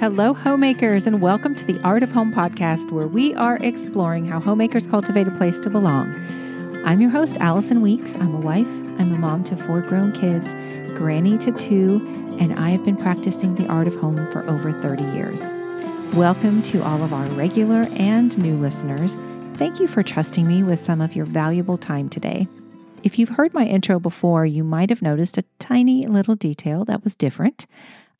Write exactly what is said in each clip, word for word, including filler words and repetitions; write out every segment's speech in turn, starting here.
Hello, homemakers, and welcome to the Art of Home podcast, where we are exploring how homemakers cultivate a place to belong. I'm your host, Allison Weeks. I'm a wife, I'm a mom to four grown kids, granny to two, and I have been practicing the art of home for over thirty years. Welcome to all of our regular and new listeners. Thank you for trusting me with some of your valuable time today. If you've heard my intro before, you might have noticed a tiny little detail that was different.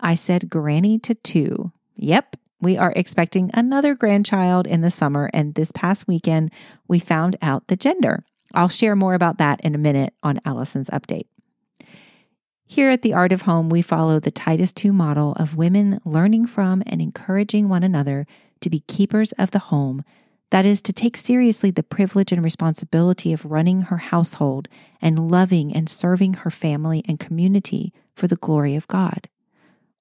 I said granny to two. Yep, we are expecting another grandchild in the summer, and this past weekend, we found out the gender. I'll share more about that in a minute on Allison's update. Here at The Art of Home, we follow the Titus two model of women learning from and encouraging one another to be keepers of the home. That is, to take seriously the privilege and responsibility of running her household and loving and serving her family and community for the glory of God.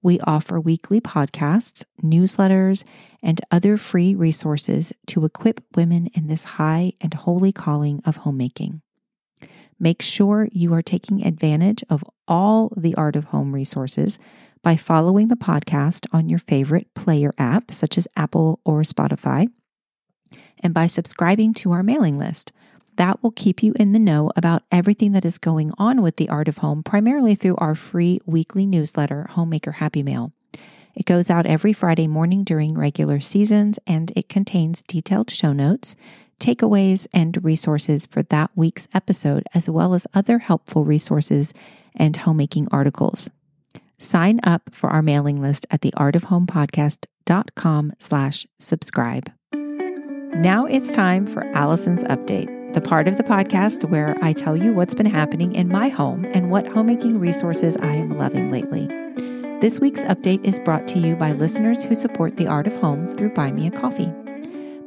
We offer weekly podcasts, newsletters, and other free resources to equip women in this high and holy calling of homemaking. Make sure you are taking advantage of all the Art of Home resources by following the podcast on your favorite player app, such as Apple or Spotify, and by subscribing to our mailing list. That will keep you in the know about everything that is going on with the Art of Home, primarily through our free weekly newsletter, Homemaker Happy Mail. It goes out every Friday morning during regular seasons, and it contains detailed show notes, takeaways, and resources for that week's episode, as well as other helpful resources and homemaking articles. Sign up for our mailing list at theartofhomepodcast.com slash subscribe. Now it's time for Allison's update, the part of the podcast where I tell you what's been happening in my home and what homemaking resources I am loving lately. This week's update is brought to you by listeners who support the Art of Home through Buy Me A Coffee.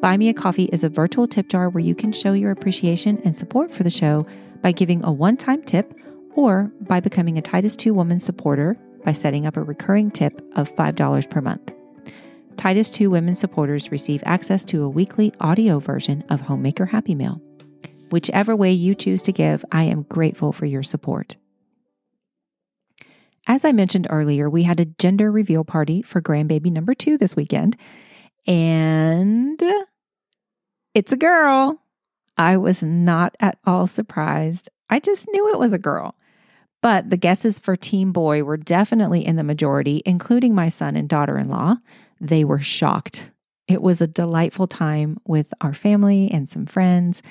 Buy Me A Coffee is a virtual tip jar where you can show your appreciation and support for the show by giving a one-time tip or by becoming a Titus two Woman supporter by setting up a recurring tip of five dollars per month. Titus two Women supporters receive access to a weekly audio version of Homemaker Happy Mail. Whichever way you choose to give, I am grateful for your support. As I mentioned earlier, we had a gender reveal party for grandbaby number two this weekend, and it's a girl. I was not at all surprised. I just knew it was a girl. But the guesses for Team Boy were definitely in the majority, including my son and daughter-in-law. They were shocked. It was a delightful time with our family and some friends.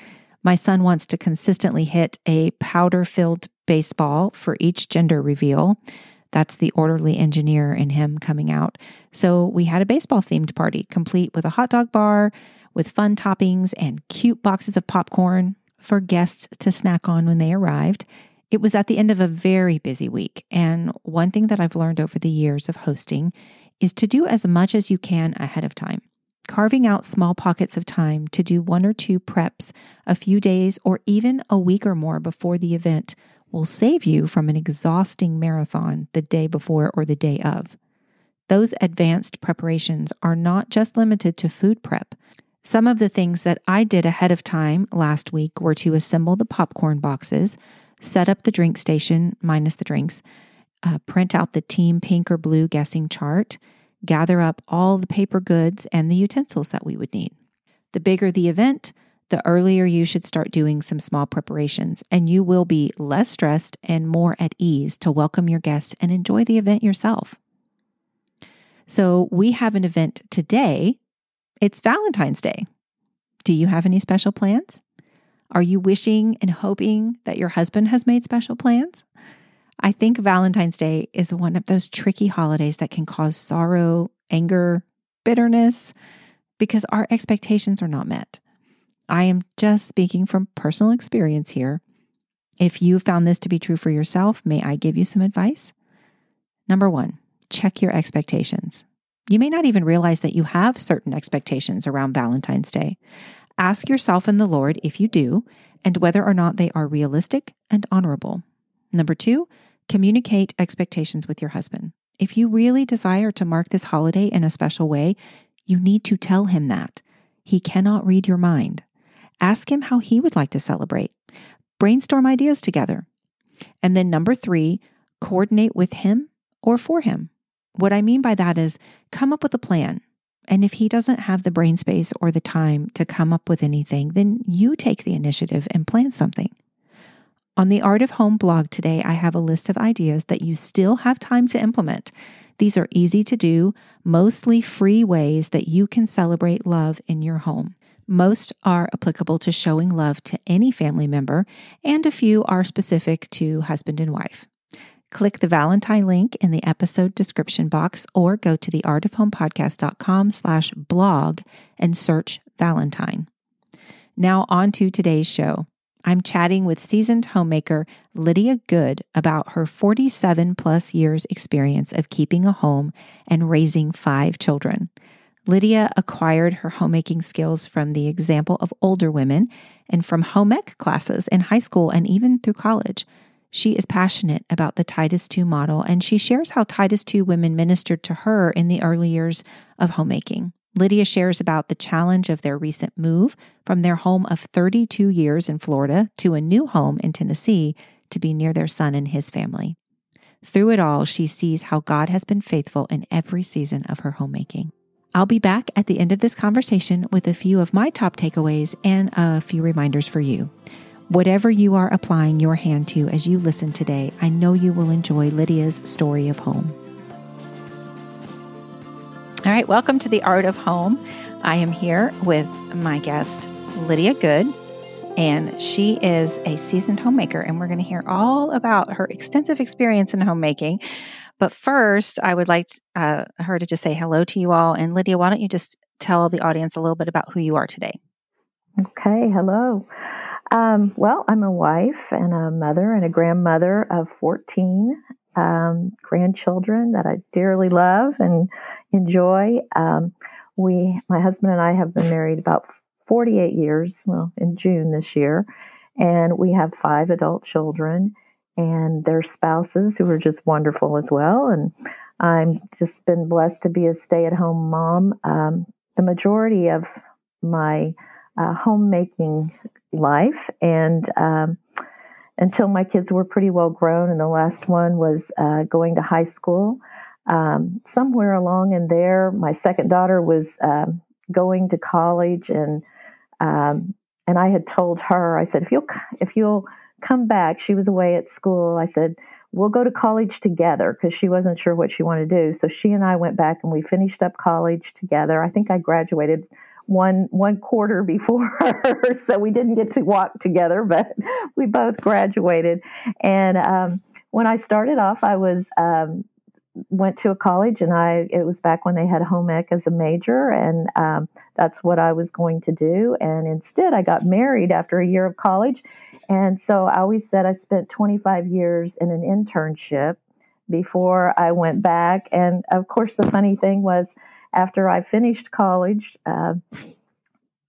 My son wants to consistently hit a powder-filled baseball for each gender reveal. That's the orderly engineer in him coming out. So we had a baseball-themed party, complete with a hot dog bar, with fun toppings and cute boxes of popcorn for guests to snack on when they arrived. It was at the end of a very busy week, and one thing that I've learned over the years of hosting is to do as much as you can ahead of time. Carving out small pockets of time to do one or two preps a few days or even a week or more before the event will save you from an exhausting marathon the day before or the day of. Those advanced preparations are not just limited to food prep. Some of the things that I did ahead of time last week were to assemble the popcorn boxes, set up the drink station, minus the drinks, uh, print out the team pink or blue guessing chart, gather up all the paper goods and the utensils that we would need. The bigger the event, the earlier you should start doing some small preparations, and you will be less stressed and more at ease to welcome your guests and enjoy the event yourself. So we have an event today. It's Valentine's Day. Do you have any special plans? Are you wishing and hoping that your husband has made special plans? I think Valentine's Day is one of those tricky holidays that can cause sorrow, anger, bitterness, because our expectations are not met. I am just speaking from personal experience here. If you found this to be true for yourself, may I give you some advice? Number one, check your expectations. You may not even realize that you have certain expectations around Valentine's Day. Ask yourself and the Lord if you do, and whether or not they are realistic and honorable. Number two, communicate expectations with your husband. If you really desire to mark this holiday in a special way, you need to tell him that. He cannot read your mind. Ask him how he would like to celebrate. Brainstorm ideas together. And then number three, coordinate with him or for him. What I mean by that is come up with a plan. And if he doesn't have the brain space or the time to come up with anything, then you take the initiative and plan something. On the Art of Home blog today, I have a list of ideas that you still have time to implement. These are easy to do, mostly free ways that you can celebrate love in your home. Most are applicable to showing love to any family member, and a few are specific to husband and wife. Click the Valentine link in the episode description box or go to theartofhomepodcast.com slash blog and search Valentine. Now on to today's show. I'm chatting with seasoned homemaker Lydia Goode about her forty-seven plus years experience of keeping a home and raising five children. Lydia acquired her homemaking skills from the example of older women and from home ec classes in high school and even through college. She is passionate about the Titus two model, and she shares how Titus two women ministered to her in the early years of homemaking. Lydia shares about the challenge of their recent move from their home of thirty-two years in Florida to a new home in Tennessee to be near their son and his family. Through it all, she sees how God has been faithful in every season of her homemaking. I'll be back at the end of this conversation with a few of my top takeaways and a few reminders for you. Whatever you are applying your hand to as you listen today, I know you will enjoy Lydia's story of home. All right, welcome to the Art of Home. I am here with my guest, Lydia Goode, and she is a seasoned homemaker, and we're going to hear all about her extensive experience in homemaking. But first, I would like uh, her to just say hello to you all. And Lydia, why don't you just tell the audience a little bit about who you are today? Okay, hello. Um, well, I'm a wife and a mother and a grandmother of fourteen Um, grandchildren that I dearly love and enjoy. Um, we, my husband and I have been married about forty-eight years, well, in June this year, and we have five adult children and their spouses who are just wonderful as well. And I'm just been blessed to be a stay-at-home mom. Um, the majority of my uh, homemaking life and, um, until my kids were pretty well grown, and the last one was uh, going to high school. Um, somewhere along in there, my second daughter was um, going to college, and um, and I had told her, I said, if you'll if you'll come back, she was away at school. I said, we'll go to college together, because she wasn't sure what she wanted to do. So she and I went back, and we finished up college together. I think I graduated one one quarter before her, so we didn't get to walk together, but we both graduated. And um, when I started off, I was um, went to a college, and I it was back when they had home ec as a major, and um, that's what I was going to do. And instead, I got married after a year of college. And so I always said I spent twenty-five years in an internship before I went back. And of course, the funny thing was, after I finished college, uh,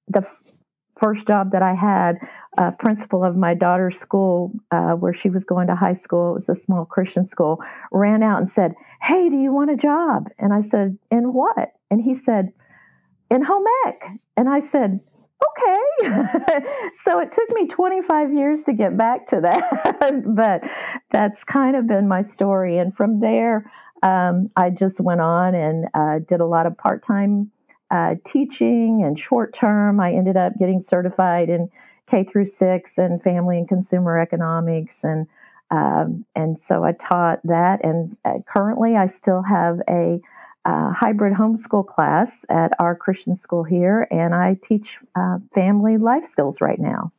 the f- first job that I had, uh, principal of my daughter's school, uh, where she was going to high school, it was a small Christian school, ran out and said, "Hey, do you want a job?" And I said, "In what?" And he said, "In home ec." And I said, okay. So it took me twenty-five years to get back to that, but that's kind of been my story. And from there, Um, I just went on and uh, did a lot of part-time uh, teaching and short-term. I ended up getting certified in K through six and family and consumer economics, and um, and so I taught that. And uh, currently, I still have a uh, hybrid homeschool class at our Christian school here, and I teach uh, family life skills right now.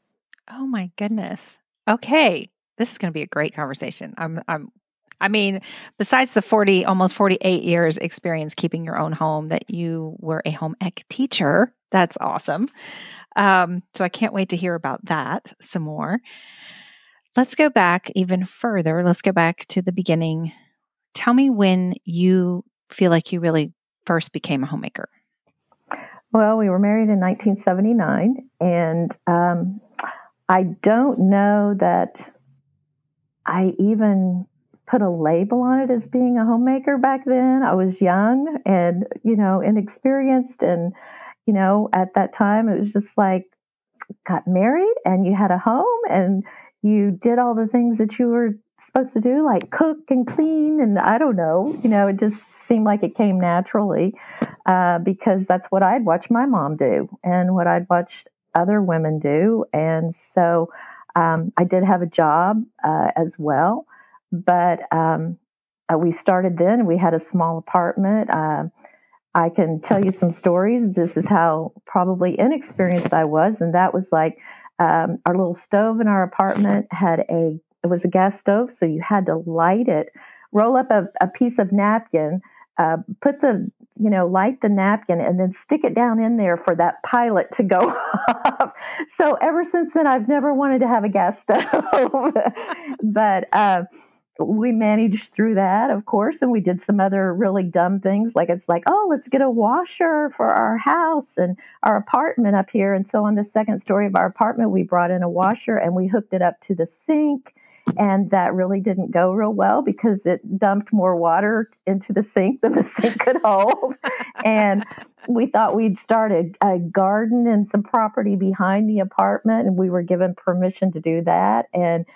Oh my goodness! Okay, this is going to be a great conversation. I'm. I'm- I mean, besides the forty, almost forty-eight years experience keeping your own home, that you were a home ec teacher. That's awesome. Um, so I can't wait to hear about that some more. Let's go back even further. Let's go back to the beginning. Tell me when you feel like you really first became a homemaker. Well, we were married in nineteen seventy-nine, and um, I don't know that I even put a label on it as being a homemaker back then. I was young and, you know, inexperienced. And, you know, at that time, it was just like, got married and you had a home and you did all the things that you were supposed to do, like cook and clean, and I don't know, you know, it just seemed like it came naturally uh, because that's what I'd watched my mom do and what I'd watched other women do. And so um, I did have a job uh, as well, but um, uh, we started then. We had a small apartment. Uh, I can tell you some stories. This is how probably inexperienced I was, and that was like um, our little stove in our apartment had a It was a gas stove, so you had to light it, roll up a, a piece of napkin, uh, put the, you know, light the napkin, and then stick it down in there for that pilot to go up. So ever since then, I've never wanted to have a gas stove. But uh, we managed through that, of course, and we did some other really dumb things. Like it's like, oh, let's get a washer for our house and our apartment up here. And so on the second story of our apartment, we brought in a washer and we hooked it up to the sink. And that really didn't go real well because it dumped more water into the sink than the sink could hold. And we thought we'd start a, a garden and some property behind the apartment, and we were given permission to do that. And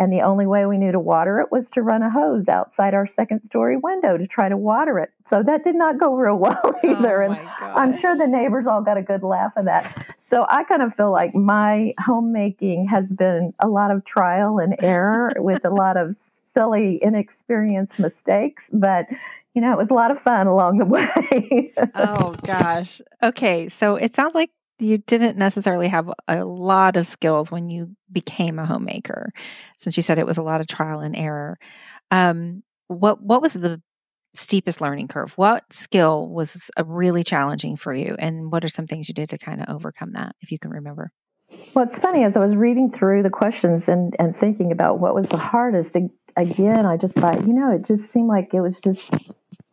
and the only way we knew to water it was to run a hose outside our second story window to try to water it. So that did not go real well either. Oh, and I'm sure the neighbors all got a good laugh at that. So I kind of feel like my homemaking has been a lot of trial and error with a lot of silly, inexperienced mistakes. But, you know, it was a lot of fun along the way. Oh, gosh. Okay. So it sounds like you didn't necessarily have a lot of skills when you became a homemaker, since you said it was a lot of trial and error. Um, what what was the steepest learning curve? What skill was uh, really challenging for you? And what are some things you did to kind of overcome that, if you can remember? Well, it's funny, as I was reading through the questions and, and thinking about what was the hardest, again, I just thought, you know, it just seemed like it was just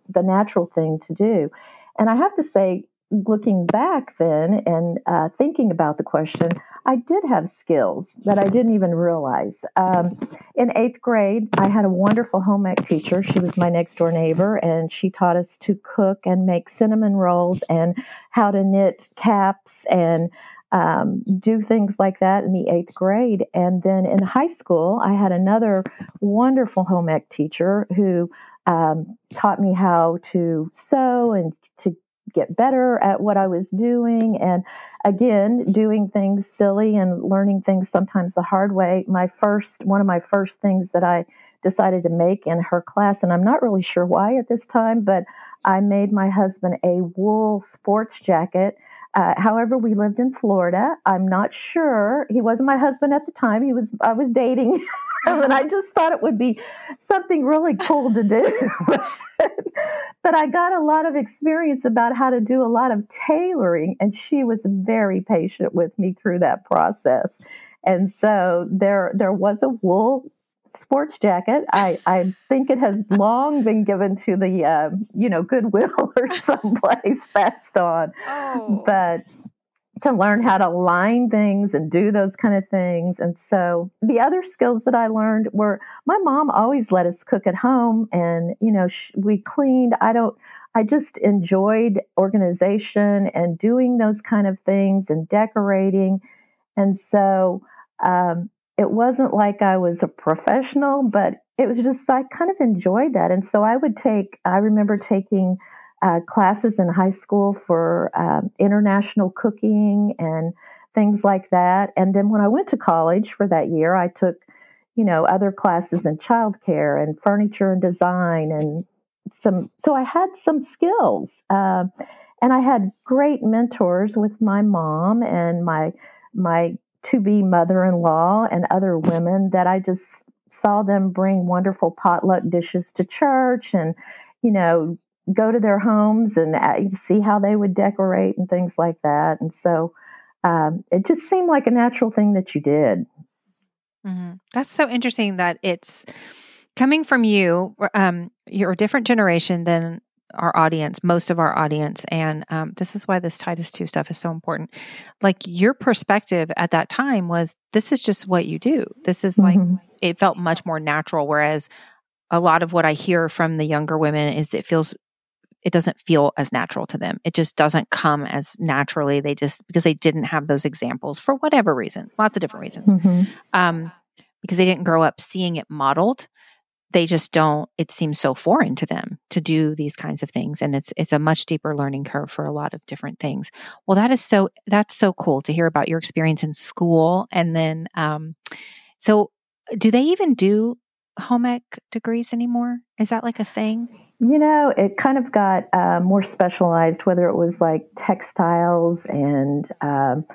the natural thing to do. And I have to say, looking back then and uh, thinking about the question, I did have skills that I didn't even realize. Um, in eighth grade, I had a wonderful home ec teacher. She was my next door neighbor, and she taught us to cook and make cinnamon rolls and how to knit caps and um, do things like that in the eighth grade. And then in high school, I had another wonderful home ec teacher who um, taught me how to sew and to get better at what I was doing. And again, doing things silly and learning things sometimes the hard way. My first, one of my first things that I decided to make in her class, and I'm not really sure why at this time, but I made my husband a wool sports jacket. Uh, however, we lived in Florida. I'm not sure. He wasn't my husband at the time. He was, I was dating. And I just thought it would be something really cool to do. But I got a lot of experience about how to do a lot of tailoring, and she was very patient with me through that process. And so there, there was a wool sports jacket. I, I think it has long been given to the, uh, you know, Goodwill or someplace passed on. Oh. But to learn how to line things and do those kind of things. And so the other skills that I learned were, my mom always let us cook at home, and, you know, sh- we cleaned. I don't, I just enjoyed organization and doing those kind of things and decorating. And so, um, it wasn't like I was a professional, but it was just, I kind of enjoyed that. And so I would take, I remember taking uh, classes in high school for um, international cooking and things like that. And then when I went to college for that year, I took, you know, other classes in childcare and furniture and design and some, so I had some skills. Uh, and I had great mentors with my mom and my, my, to be mother-in-law and other women that I just saw them bring wonderful potluck dishes to church and, you know, go to their homes and see how they would decorate and things like that. And so um, it just seemed like a natural thing that you did. Mm-hmm. That's so interesting that it's coming from you. Um, you're a different generation than our audience, most of our audience. And um, this is why this Titus two stuff is so important. Like, your perspective at that time was, this is just what you do. This is like, mm-hmm. It felt much more natural. Whereas a lot of what I hear from the younger women is it feels, it doesn't feel as natural to them. It just doesn't come as naturally. They just, because they didn't have those examples for whatever reason, lots of different reasons, mm-hmm. um, because they didn't grow up seeing it modeled. they just don't, it seems so foreign to them to do these kinds of things. And it's it's a much deeper learning curve for a lot of different things. Well, that is so, that's so cool to hear about your experience in school. And then, um, so do they even do home ec degrees anymore? Is that like a thing? You know, it kind of got uh, more specialized, whether it was like textiles and um,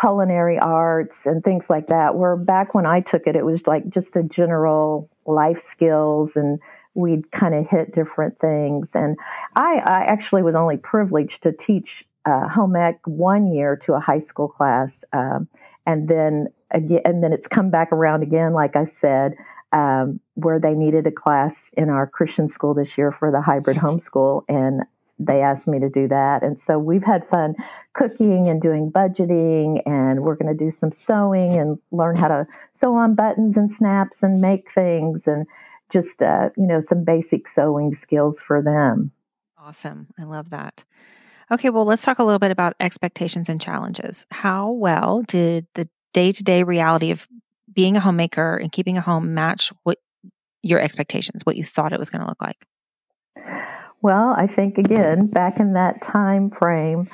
culinary arts and things like that, where back when I took it, it was like just a general life skills, and we'd kind of hit different things. And I, I actually was only privileged to teach uh, home ec one year to a high school class. Um, and then again, and then it's come back around again, like I said, Um, where they needed a class in our Christian school this year for the hybrid homeschool, and they asked me to do that. And so we've had fun cooking and doing budgeting, and we're going to do some sewing and learn how to sew on buttons and snaps and make things, and just, uh, you know, some basic sewing skills for them. Awesome. I love that. Okay, well, let's talk a little bit about expectations and challenges. How well did the day-to-day reality of being a homemaker and keeping a home match what your expectations, what you thought it was going to look like? Well, I think, again, back in that time frame,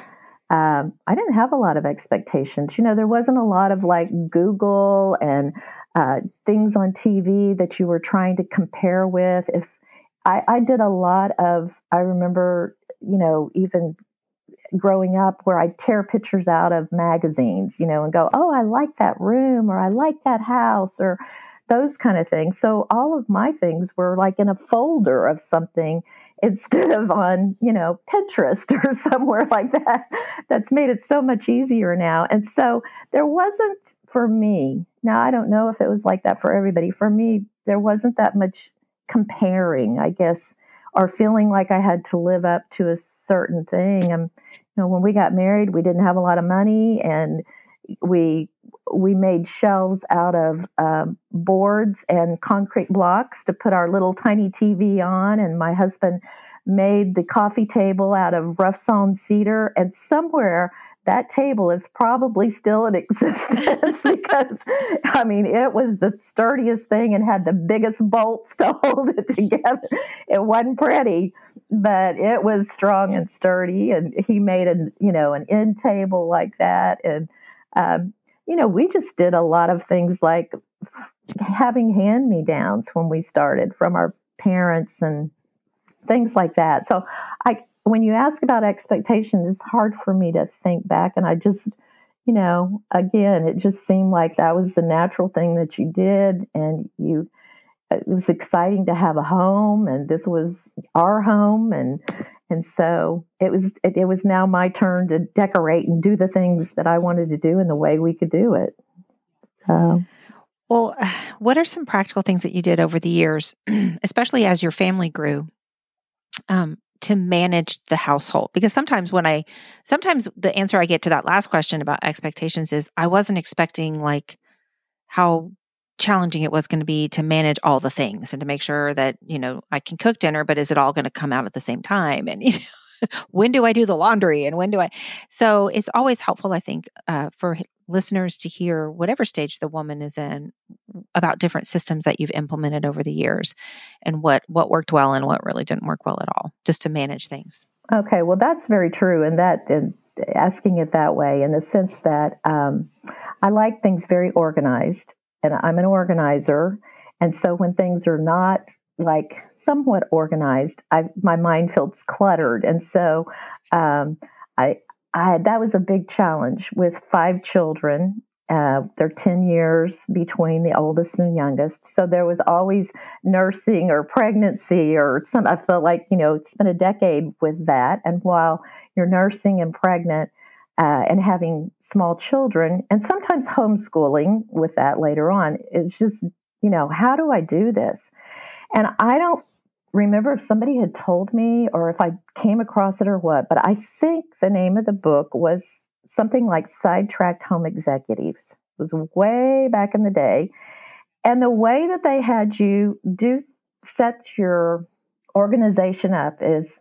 um, I didn't have a lot of expectations. You know, there wasn't a lot of like Google and uh, things on T V that you were trying to compare with. If I, I did a lot of, I remember, you know, even growing up where I tear pictures out of magazines, you know, and go, oh, I like that room, or I like that house, or those kind of things. So all of my things were like in a folder of something instead of on, you know, Pinterest or somewhere like that. That's made it so much easier now. And so there wasn't, for me, now I don't know if it was like that for everybody. For me, there wasn't that much comparing, I guess, or feeling like I had to live up to a certain thing. And you know, when we got married, we didn't have a lot of money, and we we made shelves out of um, boards and concrete blocks to put our little tiny T V on. And my husband made the coffee table out of rough sawn cedar. And somewhere that table is probably still in existence because, I mean, it was the sturdiest thing and had the biggest bolts to hold it together. It wasn't pretty, but it was strong and sturdy. And he made, a, you know, an end table like that. And, um, you know, we just did a lot of things like having hand-me-downs when we started from our parents and things like that. So I When you ask about expectations, it's hard for me to think back. And I just, you know, again, it just seemed like that was the natural thing that you did. And you, it was exciting to have a home, and this was our home. And, and so it was, it, it was now my turn to decorate and do the things that I wanted to do in the way we could do it. So. Well, what are some practical things that you did over the years, especially as your family grew? Um, to manage the household? Because sometimes when I, sometimes the answer I get to that last question about expectations is I wasn't expecting like how challenging it was going to be to manage all the things and to make sure that, you know, I can cook dinner, but is it all going to come out at the same time? And, you know, when do I do the laundry and when do I, so it's always helpful, I think, uh, for listeners to hear whatever stage the woman is in about different systems that you've implemented over the years and what, what worked well and what really didn't work well at all, just to manage things. Okay. Well, that's very true. And that, and asking it that way in the sense that um, I like things very organized, and I'm an organizer. And so when things are not like somewhat organized, I, my mind feels cluttered. And so um, I, I, that was a big challenge with five children. Uh, they're ten years between the oldest and youngest. So there was always nursing or pregnancy or some, I felt like, you know, it's been a decade with that. And while you're nursing and pregnant uh, and having small children, and sometimes homeschooling with that later on, it's just, you know, how do I do this? And I don't remember if somebody had told me or if I came across it or what, but I think the name of the book was something like Sidetracked Home Executives. It was way back in the day. And the way that they had you do set your organization up is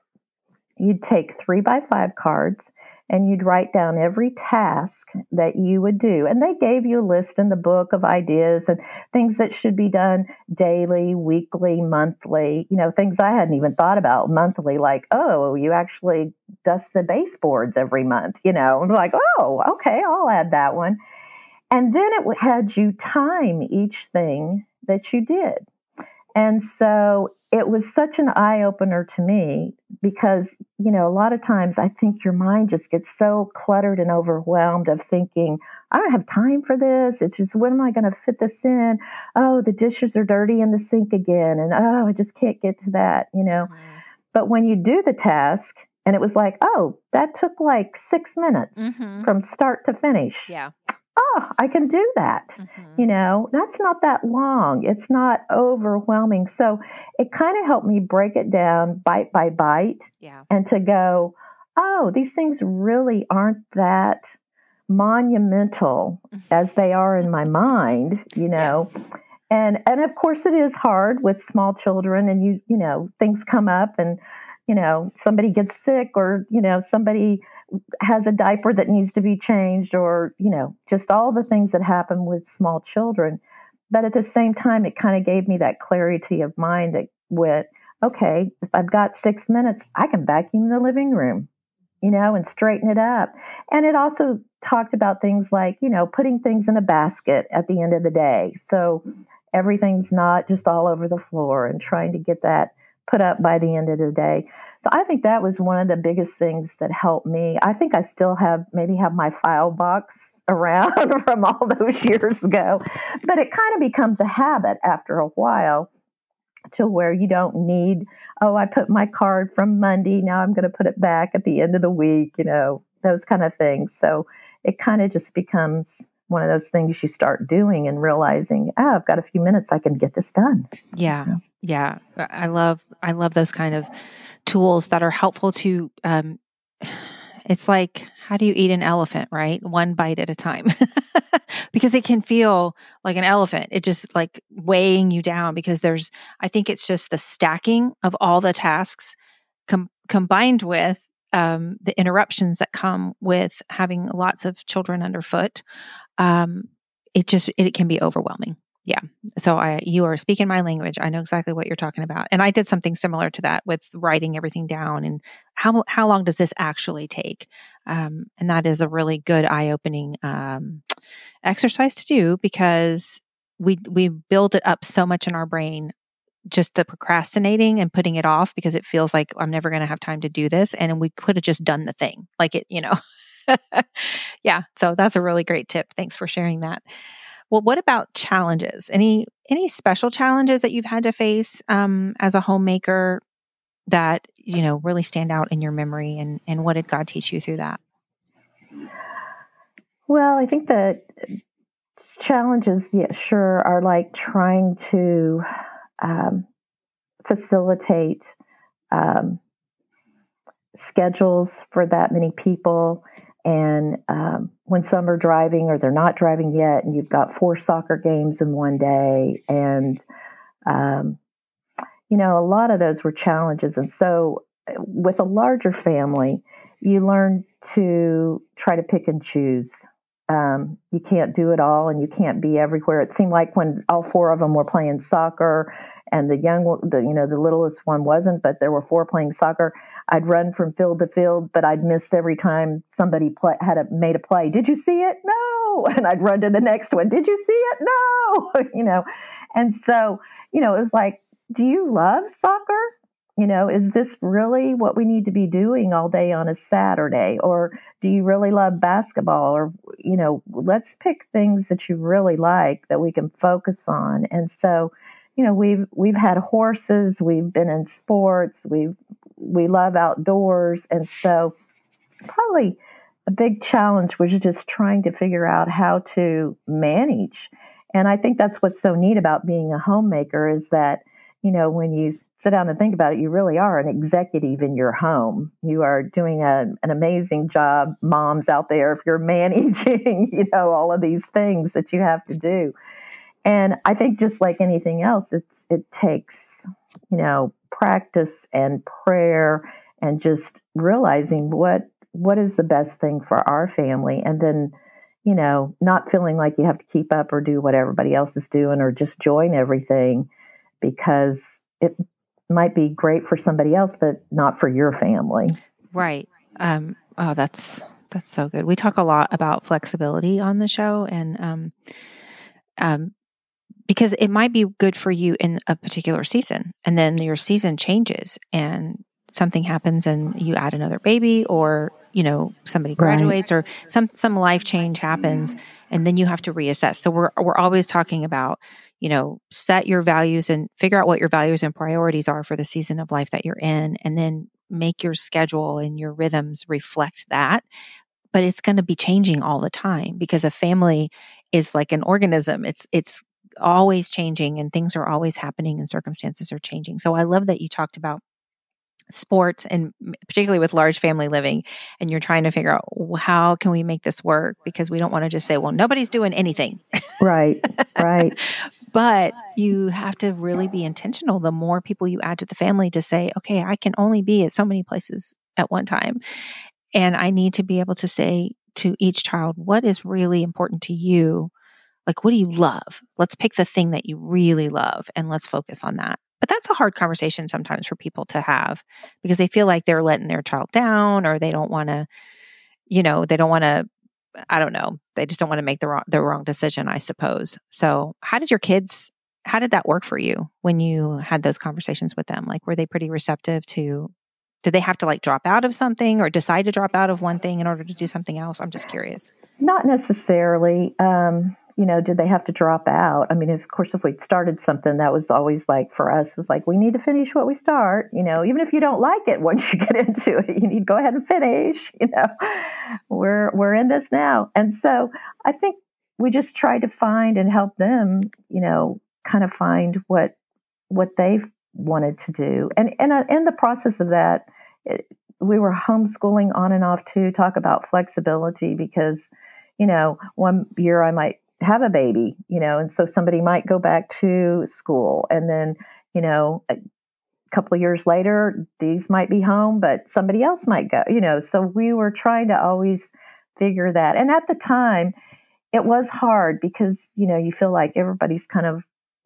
you'd take three by five cards and you'd write down every task that you would do. And they gave you a list in the book of ideas and things that should be done daily, weekly, monthly, you know, things I hadn't even thought about monthly, like, oh, you actually dust the baseboards every month, you know, and like, oh, okay, I'll add that one. And then it had you time each thing that you did. And so it was such an eye-opener to me because, you know, a lot of times I think your mind just gets so cluttered and overwhelmed of thinking, I don't have time for this. It's just, when am I going to fit this in? Oh, the dishes are dirty in the sink again. And, oh, I just can't get to that, you know. Mm-hmm. But when you do the task, and it was like, oh, that took like six minutes mm-hmm. from start to finish. Yeah. Oh, I can do that. Mm-hmm. You know, that's not that long. It's not overwhelming. So it kind of helped me break it down bite by bite yeah. and to go, oh, these things really aren't that monumental mm-hmm. as they are in my mind, you know. Yes. And and of course it is hard with small children and you, you know, things come up and, you know, somebody gets sick or, you know, somebody has a diaper that needs to be changed or, you know, just all the things that happen with small children. But at the same time, it kind of gave me that clarity of mind that went, okay, if I've got six minutes, I can vacuum the living room, you know, and straighten it up. And it also talked about things like, you know, putting things in a basket at the end of the day. So everything's not just all over the floor and trying to get that put up by the end of the day. So I think that was one of the biggest things that helped me. I think I still have maybe have my file box around from all those years ago, but it kind of becomes a habit after a while to where you don't need, oh, I put my card from Monday. Now I'm going to put it back at the end of the week, you know, those kind of things. So it kind of just becomes one of those things you start doing and realizing, oh, I've got a few minutes, I can get this done. Yeah. You know? Yeah, I love I love those kind of tools that are helpful to. Um, it's like, how do you eat an elephant, right? One bite at a time, because it can feel like an elephant. It just like weighing you down because there's. I think it's just the stacking of all the tasks com- combined with um, the interruptions that come with having lots of children underfoot. Um, it just it, it can be overwhelming. Yeah. So I, you are speaking my language. I know exactly what you're talking about. And I did something similar to that with writing everything down and how, how long does this actually take? Um, and that is a really good eye-opening, um, exercise to do because we, we build it up so much in our brain, just the procrastinating and putting it off because it feels like I'm never going to have time to do this. And we could have just done the thing like it, you know? Yeah. So that's a really great tip. Thanks for sharing that. Well, what about challenges? Any any special challenges that you've had to face um, as a homemaker that, you know, really stand out in your memory? And, and what did God teach you through that? Well, I think that challenges, yeah, sure, are like trying to um, facilitate um, schedules for that many people. And um, when some are driving or they're not driving yet, and you've got four soccer games in one day, and, um, you know, a lot of those were challenges. And so with a larger family, you learn to try to pick and choose. Um, you can't do it all and you can't be everywhere. It seemed like when all four of them were playing soccer and the young, the, you know, the littlest one wasn't, but there were four playing soccer. I'd run from field to field, but I'd miss every time somebody play, had a, made a play. Did you see it? No. And I'd run to the next one. Did you see it? No. You know? And so, you know, it was like, do you love soccer? You know, is this really what we need to be doing all day on a Saturday? Or do you really love basketball? Or, you know, let's pick things that you really like that we can focus on. And so, you know, we've we've had horses, we've been in sports, we we love outdoors. And so probably a big challenge was just trying to figure out how to manage. And I think that's what's so neat about being a homemaker is that, you know, when you sit down and think about it, you really are an executive in your home. You are doing a, an amazing job, moms out there, if you're managing, you know, all of these things that you have to do. And I think just like anything else, it's, it takes, you know, practice and prayer and just realizing what what is the best thing for our family? And then, you know, not feeling like you have to keep up or do what everybody else is doing or just join everything, because it might be great for somebody else, but not for your family. Right. Um, oh, that's, that's so good. We talk a lot about flexibility on the show, and, um, um, because it might be good for you in a particular season, and then your season changes and something happens and you add another baby, or, you know, somebody graduates, right, or some, some life change happens, and then you have to reassess. So we're, we're always talking about, you know, set your values and figure out what your values and priorities are for the season of life that you're in, and then make your schedule and your rhythms reflect that. But it's going to be changing all the time, because a family is like an organism. It's, it's, always changing, and things are always happening, and circumstances are changing. So I love that you talked about sports, and particularly with large family living, and you're trying to figure out, well, how can we make this work? Because we don't want to just say, well, nobody's doing anything. Right, right. But you have to really be intentional. The more people you add to the family, to say, okay, I can only be at so many places at one time, and I need to be able to say to each child, what is really important to you? Like, what do you love? Let's pick the thing that you really love, and let's focus on that. But that's a hard conversation sometimes for people to have, because they feel like they're letting their child down, or they don't want to, you know, they don't want to, I don't know. They just don't want to make the wrong, the wrong decision, I suppose. So how did your kids, how did that work for you when you had those conversations with them? Like, were they pretty receptive to, did they have to like drop out of something or decide to drop out of one thing in order to do something else? I'm just curious. Not necessarily. Um, You know, did they have to drop out? I mean, of course, if we'd started something, that was always like for us, it was like, we need to finish what we start. You know, even if you don't like it, once you get into it, you need to go ahead and finish. You know, we're we're in this now. And so I think we just tried to find and help them, you know, kind of find what what they wanted to do. And and uh, in the process of that, it, we were homeschooling on and off too. Talk about flexibility, because, you know, one year I might have a baby, you know, and so somebody might go back to school, and then, you know, a couple of years later, these might be home, but somebody else might go, you know, so we were trying to always figure that. And at the time, it was hard, because, you know, you feel like everybody's kind of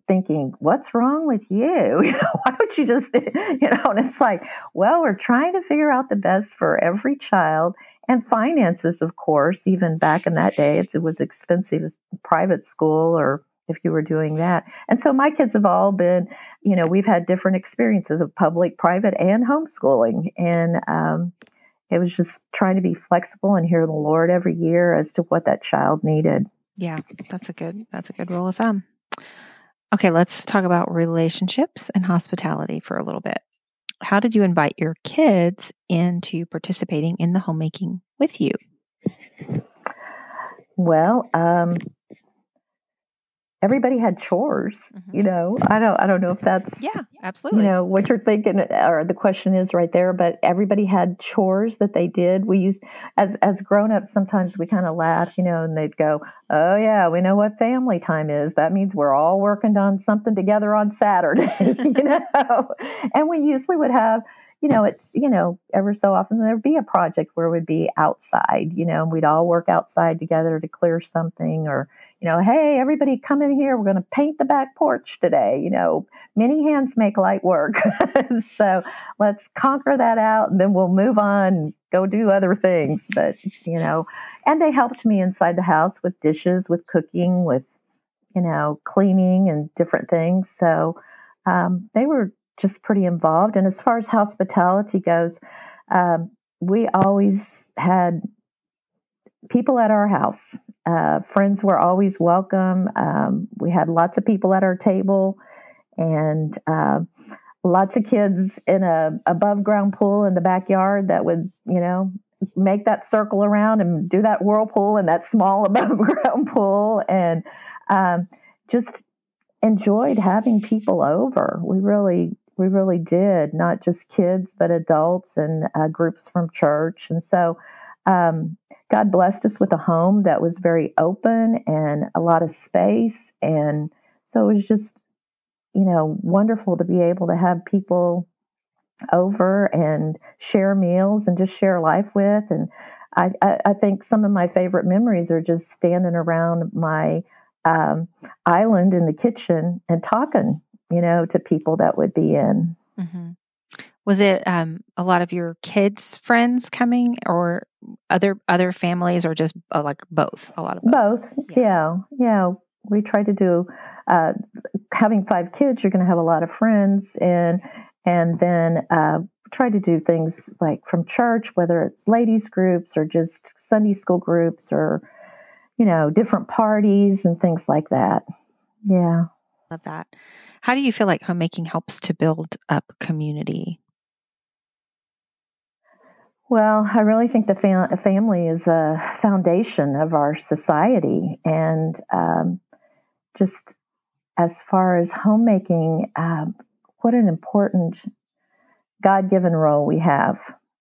thinking, what's wrong with you? You know, why don't you just, you know, and it's like, well, we're trying to figure out the best for every child. And finances, of course, even back in that day, it's, it was expensive, private school, or if you were doing that. And so my kids have all been, you know, we've had different experiences of public, private, and homeschooling. And um, it was just trying to be flexible and hear the Lord every year as to what that child needed. Yeah, that's a good, that's a good rule of thumb. Okay, let's talk about relationships and hospitality for a little bit. How did you invite your kids into participating in the homemaking with you? Well, um, everybody had chores, mm-hmm. you know, I don't, I don't know if that's, yeah, absolutely, you know, what you're thinking, or the question is right there, but everybody had chores that they did. We used as, as grown-ups, sometimes we kind of laugh, you know, and they'd go, oh yeah, we know what family time is. That means we're all working on something together on Saturday, you know, and we usually would have, you know, it's, you know, ever so often there'd be a project where we'd be outside, you know, and we'd all work outside together to clear something, or, you know, hey, everybody come in here. We're going to paint the back porch today. You know, many hands make light work. So let's conquer that out, and then we'll move on, go do other things. But, you know, and they helped me inside the house with dishes, with cooking, with, you know, cleaning and different things. So um, they were just pretty involved. And as far as hospitality goes, um, we always had people at our house. Uh, friends were always welcome. Um, we had lots of people at our table, and uh, lots of kids in a above ground pool in the backyard that would, you know, make that circle around and do that whirlpool in that small above ground pool, and um, just enjoyed having people over. We really, we really did, not just kids, but adults and uh, groups from church. And so um, God blessed us with a home that was very open and a lot of space. And so it was just, you know, wonderful to be able to have people over and share meals and just share life with. And I, I, I think some of my favorite memories are just standing around my um, island in the kitchen and talking, you know, to people that would be in. Mm-hmm. Was it um, a lot of your kids' friends coming, or other other families, or just uh, like both? A lot of both. Both. Yeah. Yeah. yeah. We try to do, uh, having five kids, you're going to have a lot of friends, and and then uh, try to do things like from church, whether it's ladies groups or just Sunday school groups, or, you know, different parties and things like that. Yeah. Love that. How do you feel like homemaking helps to build up community? Well, I really think the fam- family is a foundation of our society. And um, just as far as homemaking, um, what an important God-given role we have,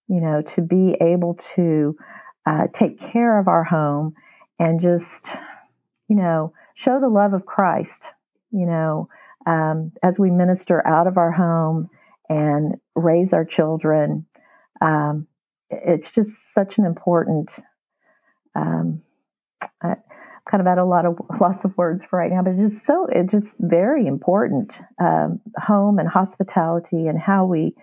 you know, to be able to uh, take care of our home and just, you know, show the love of Christ, you know, um, as we minister out of our home and raise our children. Um, it's just such an important, um, I, I'm kind of at a lot of loss of words for right now, but it's just so, it's just very important, um, home and hospitality, and how we,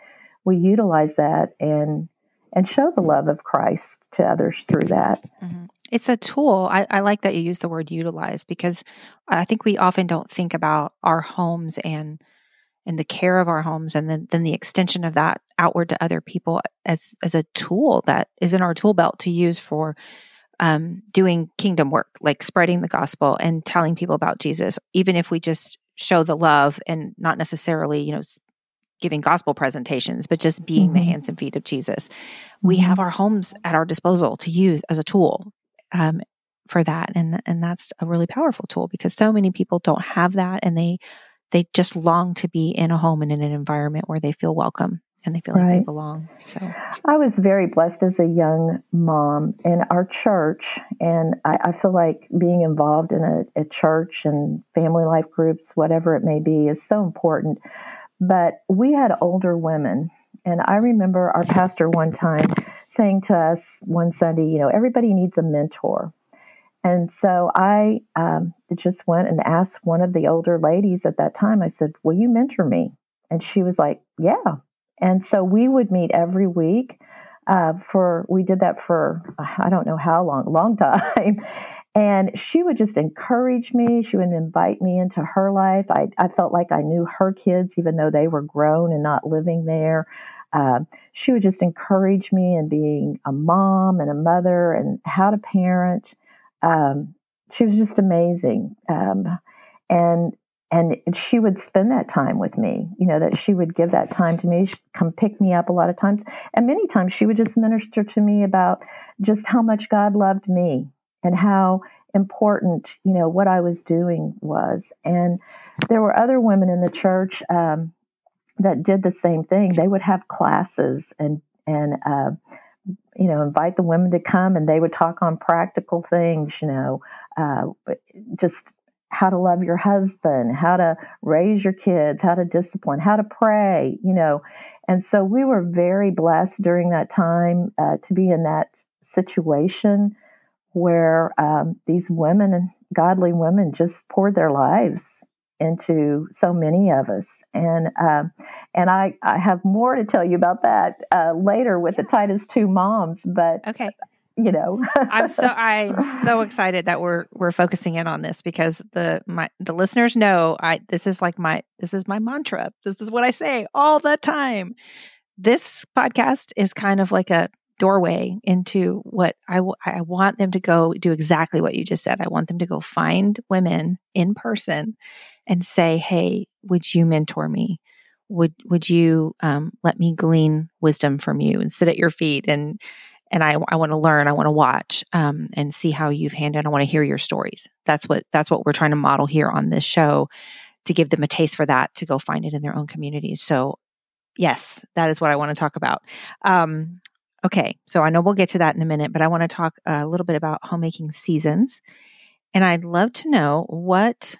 we utilize that and, and show the love of Christ to others through that. Mm-hmm. It's a tool. I, I like that you use the word utilize, because I think we often don't think about our homes and and the care of our homes, and then, then the extension of that outward to other people as as a tool that is in our tool belt to use for um, doing kingdom work, like spreading the gospel and telling people about Jesus, even if we just show the love and not necessarily, you know, giving gospel presentations, but just being mm-hmm. the hands and feet of Jesus. We mm-hmm. have our homes at our disposal to use as a tool um, for that. And, and that's a really powerful tool, because so many people don't have that, and they, they just long to be in a home and in an environment where they feel welcome and they feel right. like they belong. So I was very blessed as a young mom in our church. And I, I feel like being involved in a, a church and family life groups, whatever it may be, is so important. But we had older women. And I remember our pastor one time saying to us one Sunday, you know, everybody needs a mentor. And so I um, just went and asked one of the older ladies at that time, I said, will you mentor me? And she was like, yeah. And so we would meet every week uh, for, we did that for, I don't know how long, long time. And she would just encourage me. She would invite me into her life. I, I felt like I knew her kids, even though they were grown and not living there. Uh, she would just encourage me in being a mom and a mother and how to parent. Um, she was just amazing. Um, and, and she would spend that time with me, you know, that she would give that time to me. She'd come pick me up a lot of times. And many times she would just minister to me about just how much God loved me and how important, you know, what I was doing was. And there were other women in the church, um, that did the same thing. They would have classes and, and, uh, you know, invite the women to come, and they would talk on practical things, you know, uh, just how to love your husband, how to raise your kids, how to discipline, how to pray, you know. And so we were very blessed during that time uh, to be in that situation where um, these women, godly women, just poured their lives into so many of us. And um, and I, I have more to tell you about that uh, later with yeah. the Titus two moms, but okay. you know. I'm so I'm so excited that we're we're focusing in on this, because the my the listeners know I this is like my this is my mantra. This is what I say all the time. This podcast is kind of like a doorway into what I, w- I want them to go do exactly what you just said. I want them to go find women in person and say, hey, would you mentor me? Would would you um, let me glean wisdom from you and sit at your feet? And and I, I want to learn. I want to watch um, and see how you've handled. I want to hear your stories. That's what that's what we're trying to model here on this show, to give them a taste for that, to go find it in their own communities. So yes, that is what I want to talk about. Um, Okay, so I know we'll get to that in a minute, but I want to talk a little bit about homemaking seasons. And I'd love to know what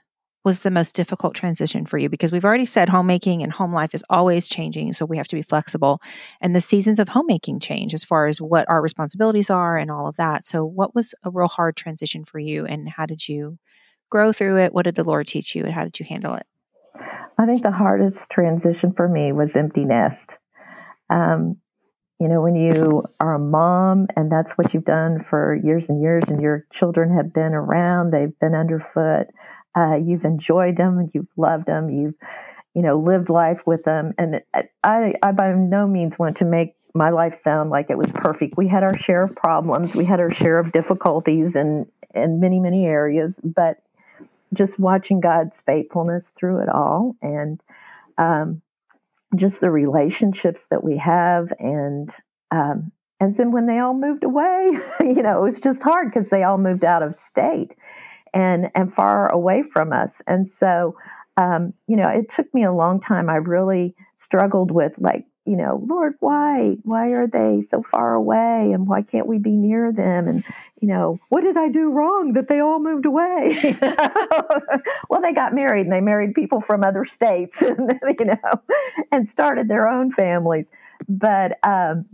was the most difficult transition for you? Because we've already said homemaking and home life is always changing, so we have to be flexible. And the seasons of homemaking change as far as what our responsibilities are and all of that. So what was a real hard transition for you, and how did you grow through it? What did the Lord teach you, and how did you handle it? I think the hardest transition for me was empty nest. Um, you know, when you are a mom and that's what you've done for years and years, and your children have been around, they've been underfoot, uh, you've enjoyed them and you've loved them, you've, you know, lived life with them. And I, I by no means want to make my life sound like it was perfect. We had our share of problems. We had our share of difficulties in, in many, many areas, but just watching God's faithfulness through it all, and um, just the relationships that we have. And um, and then when they all moved away, you know, it was just hard because they all moved out of state and, and far away from us. And so, um, you know, it took me a long time. I really struggled with, like, you know, Lord, why? Why are they so far away? And why can't we be near them? And, you know, what did I do wrong that they all moved away? You know? Well, they got married, and they married people from other states, and, you know, and started their own families. But um,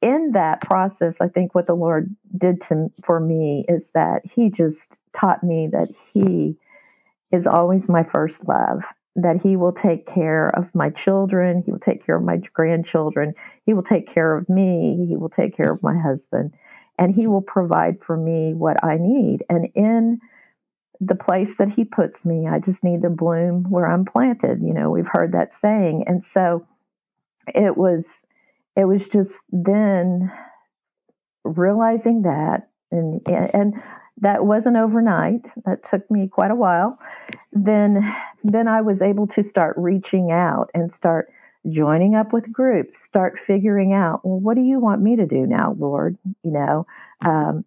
in that process, I think what the Lord did to, for me is that He just taught me that He is always my first love, that He will take care of my children. He will take care of my grandchildren. He will take care of me. He will take care of my husband. And He will provide for me what I need. And in the place that He puts me, I just need to bloom where I'm planted. You know, we've heard that saying. And so it was, it was just then realizing that, and, and that wasn't overnight. That took me quite a while. Then, then I was able to start reaching out and start joining up with groups, start figuring out, well, what do you want me to do now, Lord? You know, um,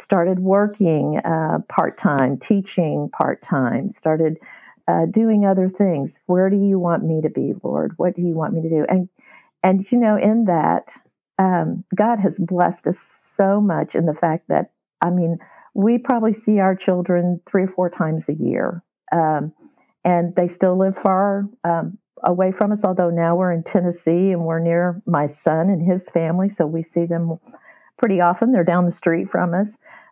started working uh, part-time, teaching part-time, started uh, doing other things. Where do you want me to be, Lord? What do you want me to do? And, and you know, in that, um, God has blessed us so much in the fact that, I mean, we probably see our children three or four times a year, um, and they still live far um, away from us, although now we're in Tennessee and we're near my son and his family, so we see them pretty often. They're down the street from us,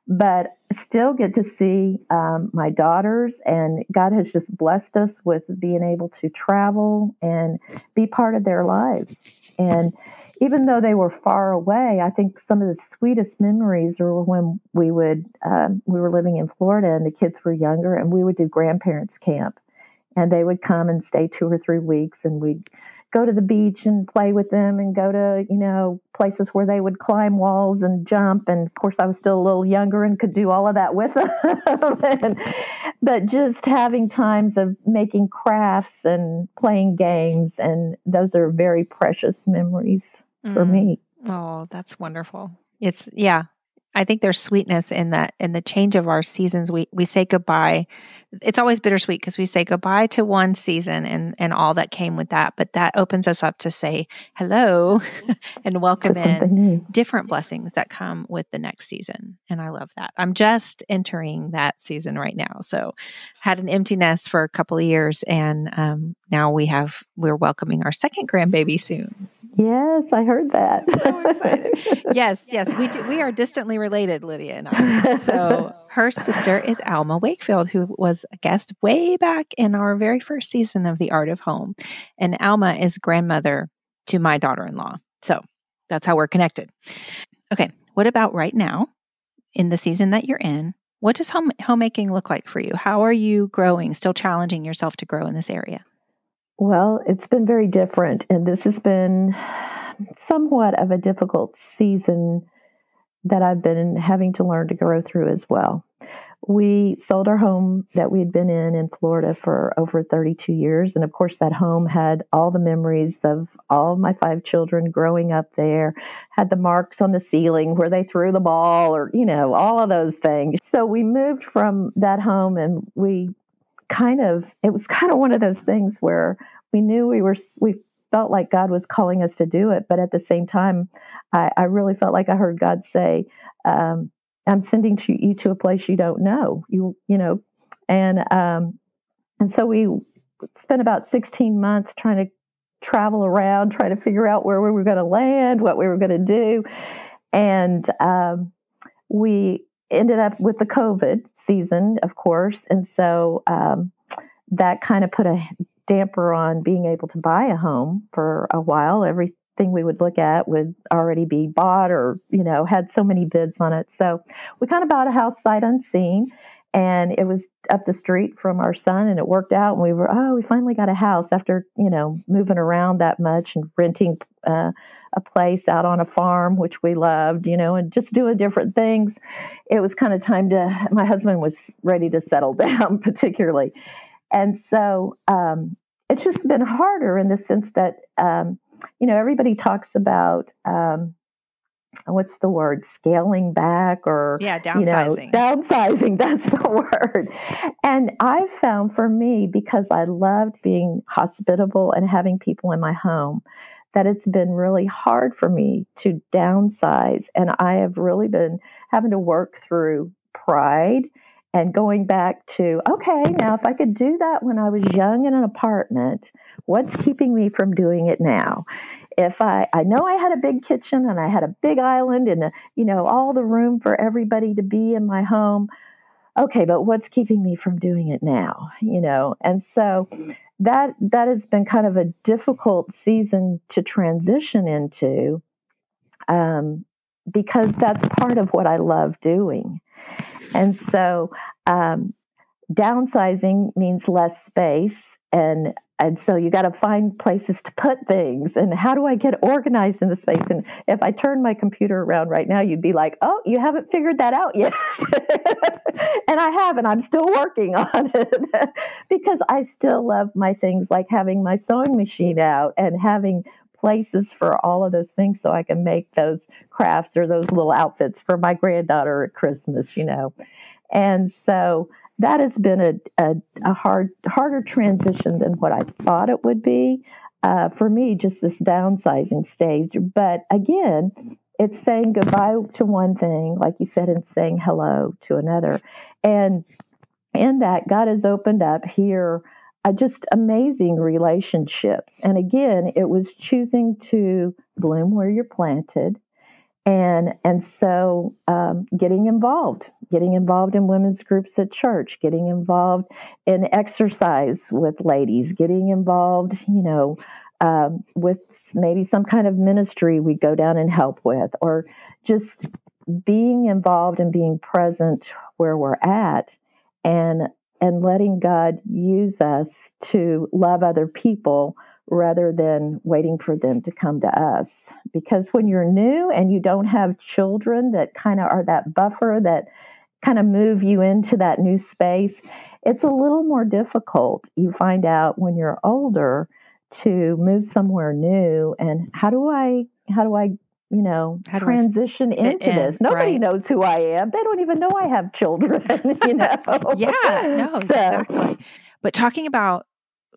but still get to see um, my daughters, and God has just blessed us with being able to travel and be part of their lives. And even though they were far away, I think some of the sweetest memories were when we would um, we were living in Florida and the kids were younger, and we would do grandparents' camp, and they would come and stay two or three weeks, and we'd go to the beach and play with them, and go to, you know, places where they would climb walls and jump. And of course, I was still a little younger and could do all of that with them. and, but just having times of making crafts and playing games, and those are very precious memories mm. for me. Oh, that's wonderful. It's yeah. I think there's sweetness in that, in the change of our seasons. We we say goodbye. It's always bittersweet because we say goodbye to one season and, and all that came with that, but that opens us up to say hello and welcome in different blessings that come with the next season. And I love that. I'm just entering that season right now. So had an empty nest for a couple of years, and um, now we have, we're welcoming our second grandbaby soon. Yes, I heard that. So excited. yes, yes, we do, we are distantly related, Lydia and I. So her sister is Alma Wakefield, who was a guest way back in our very first season of The Art of Home. And Alma is grandmother to my daughter-in-law. So that's how we're connected. Okay, what about right now, in the season that you're in? What does home, homemaking look like for you? How are you growing, still challenging yourself to grow in this area? Well, it's been very different, and this has been somewhat of a difficult season that I've been having to learn to grow through as well. We sold our home that we had been in in Florida for over thirty-two years, and of course that home had all the memories of all of my five children growing up there, had the marks on the ceiling where they threw the ball, or, you know, all of those things. So we moved from that home, and we kind of, it was kind of one of those things where we knew we were, we felt like God was calling us to do it. But at the same time, I, I really felt like I heard God say, um, I'm sending to you to a place you don't know, you, you know, and, um, And so we spent about sixteen months trying to travel around, trying to figure out where we were going to land, what we were going to do. And um, we ended up with the COVID season, of course. And so um, that kind of put a damper on being able to buy a home for a while. Everything we would look at would already be bought or, you know, had so many bids on it. So we kind of bought a house sight unseen. And it was up the street from our son, and it worked out. And we were, oh, we finally got a house after, you know, moving around that much and renting uh, a place out on a farm, which we loved, you know, and just doing different things. It was kind of time to, my husband was ready to settle down particularly. And so um, it's just been harder in the sense that, um, you know, everybody talks about, um what's the word, scaling back or, yeah, downsizing. You know, downsizing, that's the word. And I found for me, because I loved being hospitable and having people in my home, that it's been really hard for me to downsize. And I have really been having to work through pride and going back to, okay, now if I could do that when I was young in an apartment, what's keeping me from doing it now? If I, I know I had a big kitchen and I had a big island and, a, you know, all the room for everybody to be in my home. Okay, but what's keeping me from doing it now, you know? And so that that has been kind of a difficult season to transition into um, because that's part of what I love doing. And so um, downsizing means less space and And so you got to find places to put things and how do I get organized in the space? And if I turn my computer around right now, you'd be like, oh, you haven't figured that out yet. And I haven't. I'm still working on it because I still love my things like having my sewing machine out and having places for all of those things so I can make those crafts or those little outfits for my granddaughter at Christmas, you know. And so that has been a, a, a hard, harder transition than what I thought it would be uh, for me, just this downsizing stage. But again, it's saying goodbye to one thing, like you said, and saying hello to another. And in that, God has opened up here uh, just amazing relationships. And again, it was choosing to bloom where you're planted. And and so um, getting involved, getting involved in women's groups at church, getting involved in exercise with ladies, getting involved, you know, um, with maybe some kind of ministry we go down and help with, or just being involved and being present where we're at and and letting God use us to love other people rather than waiting for them to come to us. Because when you're new and you don't have children that kind of are that buffer that kind of move you into that new space, it's a little more difficult. You find out when you're older to move somewhere new and how do I, how do I, you know, how transition into in, this. Nobody right. knows who I am. They don't even know I have children, you know? Yeah, no, so. Exactly. But talking about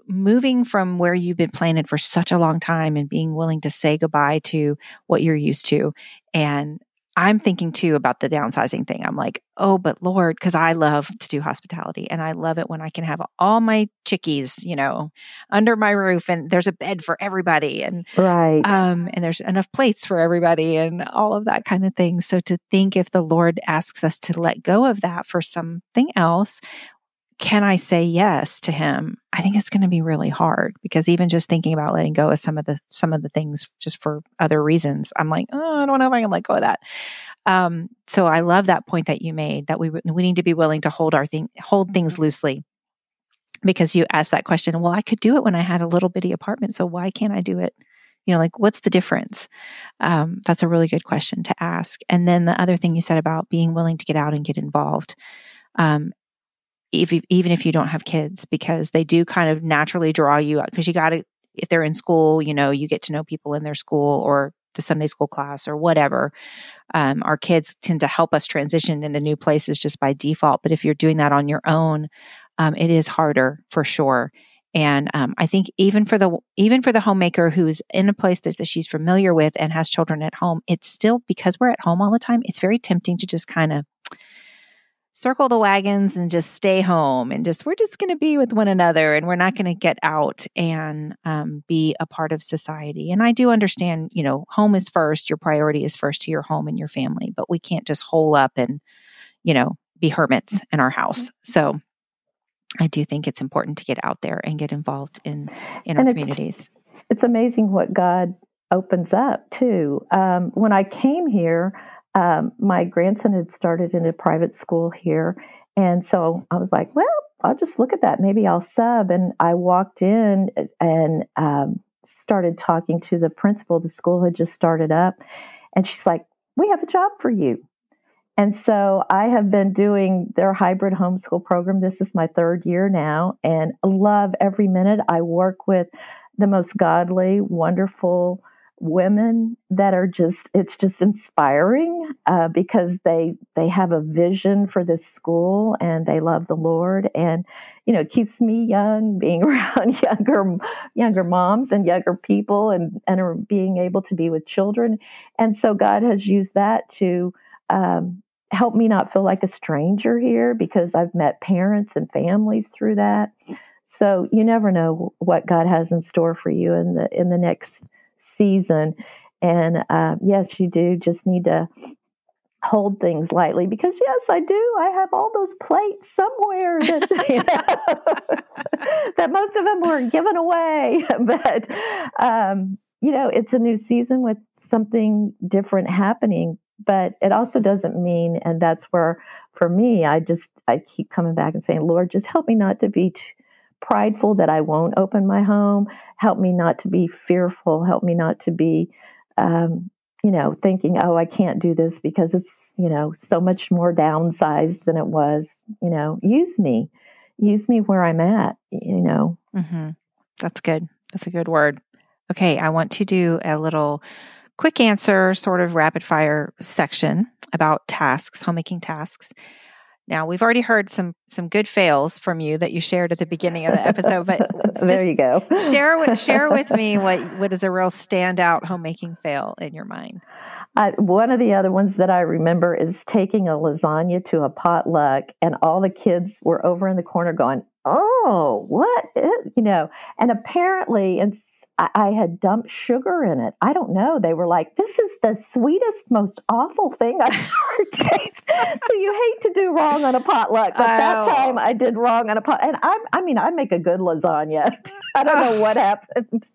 moving from where you've been planted for such a long time and being willing to say goodbye to what you're used to. And I'm thinking too about the downsizing thing. I'm like, oh, but Lord, because I love to do hospitality and I love it when I can have all my chickies, you know, under my roof and there's a bed for everybody and right, um, and there's enough plates for everybody and all of that kind of thing. So to think if the Lord asks us to let go of that for something else, can I say yes to him? I think it's going to be really hard because even just thinking about letting go of some of the, some of the things just for other reasons, I'm like, oh, I don't know if I can let go of that. Um, so I love that point that you made that we, we need to be willing to hold our thing, hold things loosely because you asked that question. Well, I could do it when I had a little bitty apartment. So why can't I do it? You know, like what's the difference? Um, that's a really good question to ask. And then the other thing you said about being willing to get out and get involved, um, If you, even if you don't have kids, because they do kind of naturally draw you out because you got to, if they're in school, you know, you get to know people in their school or the Sunday school class or whatever. Um, our kids tend to help us transition into new places just by default. But if you're doing that on your own, um, it is harder for sure. And um, I think even for the even for the homemaker who's in a place that, that she's familiar with and has children at home, it's still because we're at home all the time. It's very tempting to just kind of circle the wagons and just stay home and just, we're just going to be with one another and we're not going to get out and um, be a part of society. And I do understand, you know, home is first, your priority is first to your home and your family, but we can't just hole up and, you know, be hermits in our house. So I do think it's important to get out there and get involved in, in our and it's, communities. It's amazing what God opens up too. Um, when I came here, Um, my grandson had started in a private school here. And so I was like, well, I'll just look at that. Maybe I'll sub. And I walked in and um, started talking to the principal. The school had just started up. And she's like, we have a job for you. And so I have been doing their hybrid homeschool program. This is my third year now. And I love every minute. I work with the most godly, wonderful women that are just, it's just inspiring uh, because they they have a vision for this school and they love the Lord, and, you know, it keeps me young being around younger younger moms and younger people and, and being able to be with children. And so God has used that to um, help me not feel like a stranger here, because I've met parents and families through that. So you never know what God has in store for you in the in the next season. And uh, yes, you do just need to hold things lightly, because yes, I do. I have all those plates somewhere that, you know, that most of them were given away. But, um, you know, it's a new season with something different happening, but it also doesn't mean, and that's where for me, I just, I keep coming back and saying, Lord, just help me not to be too prideful that I won't open my home. Help me not to be fearful. Help me not to be, um, you know, thinking, oh, I can't do this because it's, you know, so much more downsized than it was. You know, use me. Use me where I'm at, you know. Mm-hmm. That's good. That's a good word. Okay, I want to do a little quick answer, sort of rapid fire section about tasks, homemaking tasks. Now, we've already heard some some good fails from you that you shared at the beginning of the episode, but there you go. share with share with me what, what is a real standout homemaking fail in your mind. I, one of the other ones that I remember is taking a lasagna to a potluck, and all the kids were over in the corner going, "Oh, what is, you know?" And apparently, and I, I had dumped sugar in it. I don't know. They were like, "This is the sweetest, most awful thing I've ever tasted." So you hate to do wrong on a potluck, but oh. that time I did wrong on a pot. And I, I mean, I make a good lasagna. I don't know what happened.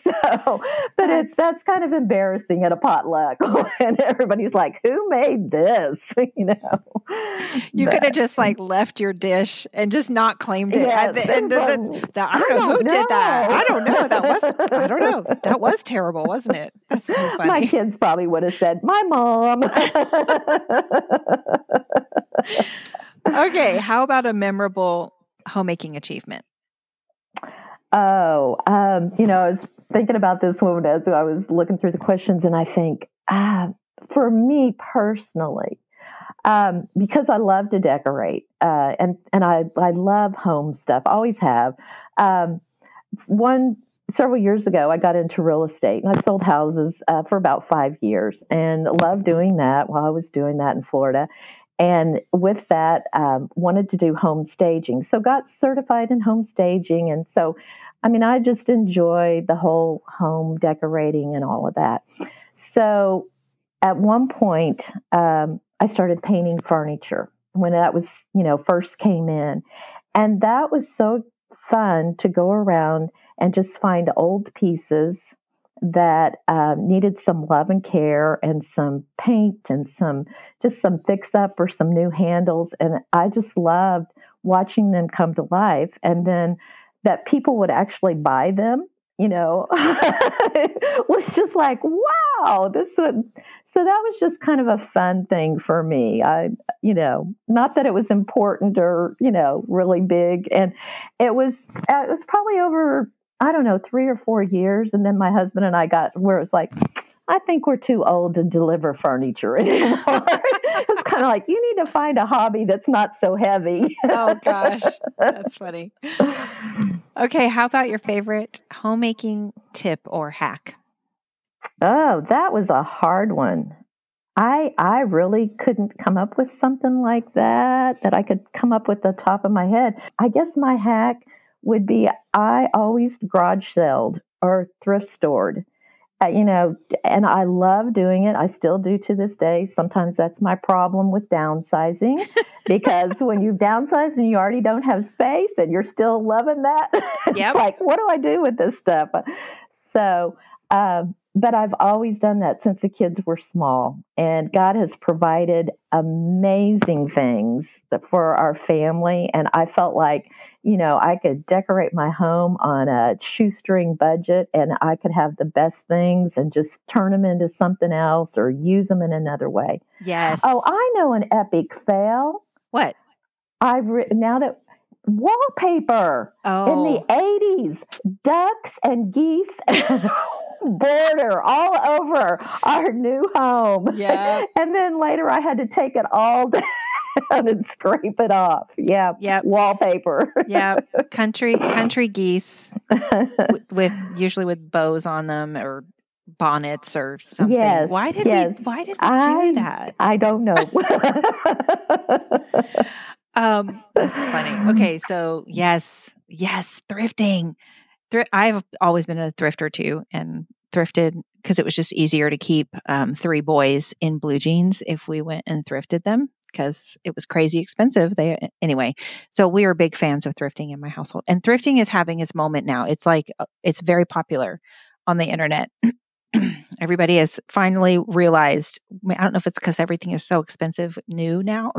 So, but it's that's kind of embarrassing at a potluck, and everybody's like, "Who made this?" You know, you could have just like left your dish and just not claimed it. Yeah, at the end of the, the, I don't I know don't who know. did that. I don't know. That was I don't know. That was terrible, wasn't it? That's so funny. My kids probably would have said, "My mom." Okay, how about a memorable homemaking achievement? Oh, um, you know, I was thinking about this one as I was looking through the questions, and I think, ah, for me personally, um, because I love to decorate, uh, and, and I, I love home stuff, always have. Um, one, several years ago, I got into real estate, and I sold houses uh, for about five years, and loved doing that while I was doing that in Florida. And with that, um, wanted to do home staging. So got certified in home staging. And so, I mean, I just enjoy the whole home decorating and all of that. So at one point, um, I started painting furniture when that was, you know, first came in. And that was so fun to go around and just find old pieces that um, needed some love and care and some paint and some, just some fix up or some new handles. And I just loved watching them come to life. And then that people would actually buy them, you know, was just like, wow, this would, so that was just kind of a fun thing for me. I, you know, not that it was important or, you know, really big. And it was, it was probably over, I don't know, three or four years. And then my husband and I got where it was like, I think we're too old to deliver furniture anymore. It's kind of like, you need to find a hobby that's not so heavy. Oh, gosh. That's funny. Okay. How about your favorite homemaking tip or hack? Oh, that was a hard one. I I really couldn't come up with something like that, that I could come up with the top of my head. I guess my hack would be I always garage sold or thrift stored, uh, you know, and I love doing it. I still do to this day. Sometimes that's my problem with downsizing, because when you've downsized and you already don't have space and you're still loving that, it's yep. like, what do I do with this stuff? So, um, But I've always done that since the kids were small, and God has provided amazing things for our family. And I felt like, you know, I could decorate my home on a shoestring budget, and I could have the best things and just turn them into something else or use them in another way. Yes. Oh, I know an epic fail. What? I re- now that. Wallpaper oh. in the eighties, ducks and geese and border all over our new home. Yeah. And then later I had to take it all down and scrape it off. Yeah. Yep. Wallpaper. Yeah. Country country geese with, with usually with bows on them or bonnets or something. Yes, why did yes. we why did we I, do that? I don't know. Um, that's funny. Okay. So yes, yes. Thrifting. Thrift, I've always been a thrifter too, and thrifted because it was just easier to keep, um, three boys in blue jeans if we went and thrifted them, because it was crazy expensive. They, anyway, so we are big fans of thrifting in my household, and thrifting is having its moment now. It's like, it's very popular on the internet. Everybody has finally realized, I don't know if it's because everything is so expensive new now.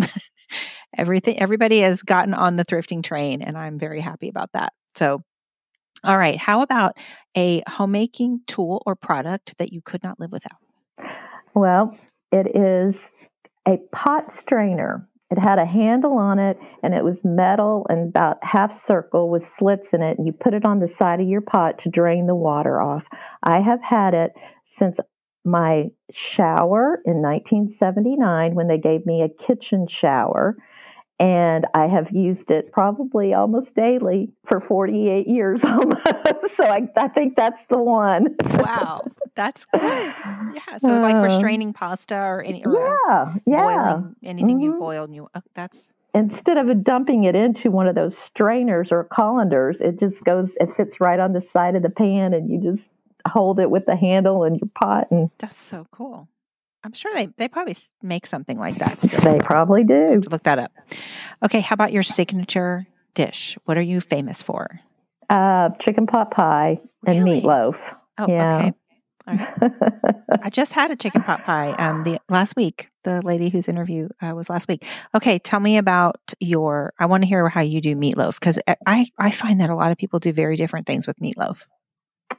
Everything, everybody has gotten on the thrifting train, and I'm very happy about that. So, all right. How about a homemaking tool or product that you could not live without? Well, it is a pot strainer. It had a handle on it, and it was metal and about half circle with slits in it, and you put it on the side of your pot to drain the water off. I have had it since my shower in nineteen seventy-nine when they gave me a kitchen shower, and I have used it probably almost daily for forty-eight years almost. So I, I think that's the one. Wow. That's good. Yeah. So uh, like for straining pasta or any, or yeah, yeah. boiling, anything mm-hmm. you boil, you, oh, that's. Instead of dumping it into one of those strainers or colanders, it just goes, it fits right on the side of the pan, and you just hold it with the handle in your pot. And that's so cool. I'm sure they, they probably make something like that still. They probably do. Look that up. Okay. How about your signature dish? What are you famous for? Uh, chicken pot pie and really? meatloaf. Oh, yeah. Okay. All right. I just had a chicken pot pie um, the last week. The lady whose interview uh, was last week. Okay, tell me about your. I want to hear how you do meatloaf, because I I find that a lot of people do very different things with meatloaf.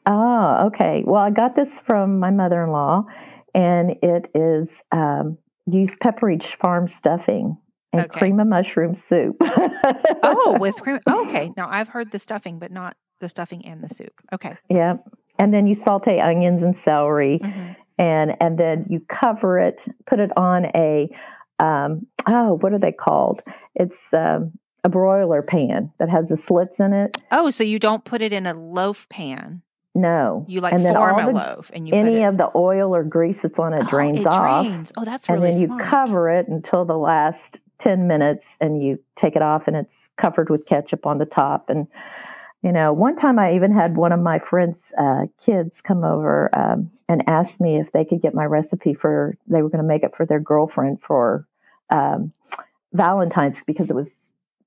Oh, okay. Well, I got this from my mother-in-law, and it is um, used Pepperidge Farm stuffing and okay. cream of mushroom soup. oh, with cream. Oh, okay, now I've heard the stuffing, but not the stuffing and the soup. Okay. Yeah. And then you saute onions and celery, mm-hmm. and and then you cover it, put it on a, um, oh, what are they called? It's um, a broiler pan that has the slits in it. Oh, so you don't put it in a loaf pan. No. You like form a the, loaf. And you any put it... of the oil or grease that's on it oh, drains it off. It drains. Oh, that's really smart. And then smart. you cover it until the last ten minutes, and you take it off, and it's covered with ketchup on the top. And you know, one time I even had one of my friend's uh, kids come over um, and ask me if they could get my recipe for, they were going to make it for their girlfriend for um, Valentine's, because it was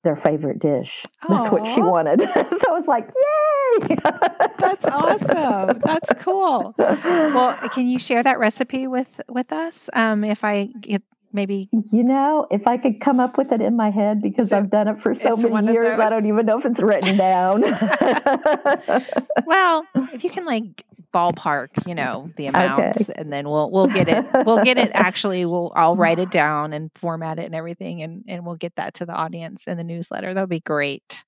their favorite dish. Aww. That's what she wanted. So I was like, yay! That's awesome. That's cool. Well, can you share that recipe with, with us? Um, if I get... Maybe, you know, if I could come up with it in my head, because I've done it for so many years, I don't even know if it's written down. Well, if you can like ballpark, you know, the amounts, okay. and then we'll we'll get it. We'll get it. Actually, we'll I'll write it down and format it and everything, and and we'll get that to the audience in the newsletter. That'll be great.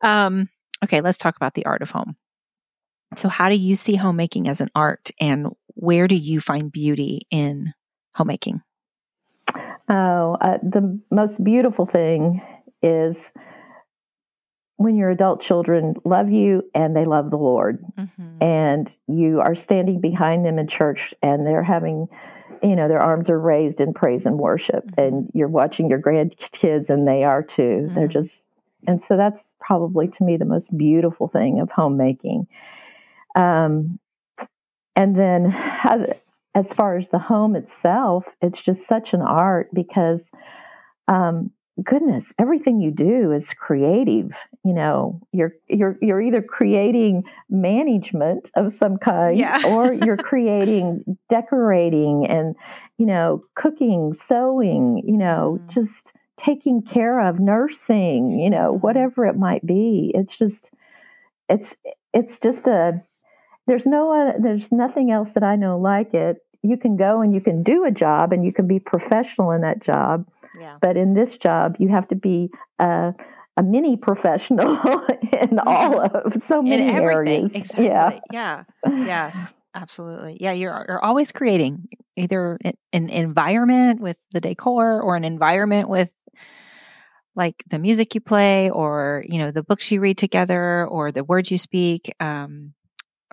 Um. Okay, let's talk about the art of home. So, how do you see homemaking as an art, and where do you find beauty in homemaking? Oh, uh, the most beautiful thing is when your adult children love you and they love the Lord, mm-hmm. and you are standing behind them in church, and they're having you know, their arms are raised in praise and worship, mm-hmm. and you're watching your grandkids, and they are too. Mm-hmm. They're just, and so that's probably to me the most beautiful thing of homemaking. Um, and then as far as the home itself, it's just such an art because, um, goodness, everything you do is creative. You know, you're, you're, you're either creating management of some kind, yeah. or you're creating decorating and, you know, cooking, sewing, you know, mm-hmm. just taking care of, nursing, you know, whatever it might be. It's just, it's, it's just a, there's no, uh, there's nothing else that I know like it. You can go and you can do a job and you can be professional in that job. Yeah. But in this job, you have to be a, a mini professional in all of so many in everything. Areas. Exactly. Yeah. Yeah. Yes. Absolutely. Yeah. You're you're always creating either an environment with the decor or an environment with like the music you play or, you know, the books you read together or the words you speak. Um,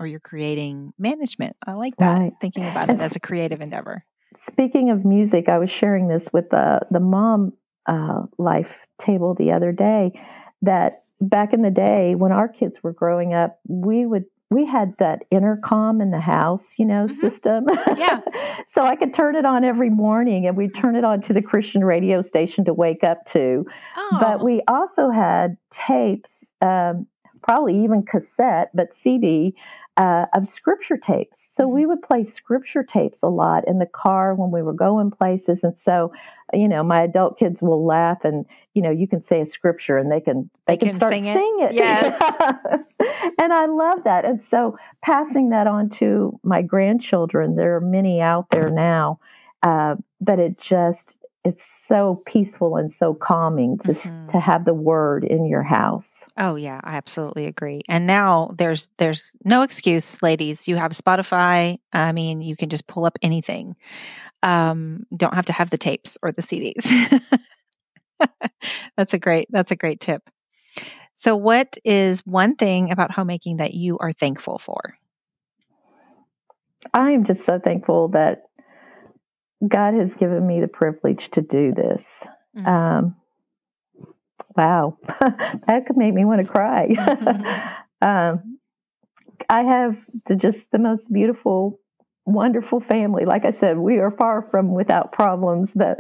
or you're creating management. I like that. Right. Thinking about it as a creative endeavor. Speaking of music, I was sharing this with the, the mom uh, life table the other day, that back in the day when our kids were growing up, we would we had that intercom in the house, you know, mm-hmm. system. Yeah. So I could turn it on every morning, and we'd turn it on to the Christian radio station to wake up to. Oh. But we also had tapes, um, probably even cassette, but C D, Uh, of scripture tapes. So we would play scripture tapes a lot in the car when we were going places. And so, you know, my adult kids will laugh and, you know, you can say a scripture and they can, they, they can, can start sing it. Sing it. Yes. And I love that. And so passing that on to my grandchildren, there are many out there now, uh, but it just, it's so peaceful and so calming just mm-hmm. to have the word in your house. Oh yeah, I absolutely agree. And now there's there's no excuse, ladies. You have Spotify. I mean, you can just pull up anything. Um, don't have to have the tapes or the C Ds. That's a great that's a great tip. So what is one thing about homemaking that you are thankful for? I am just so thankful that God has given me the privilege to do this. Mm-hmm. Um, wow. That could make me want to cry. Mm-hmm. um, I have the, just the most beautiful, wonderful family. Like I said, we are far from without problems, but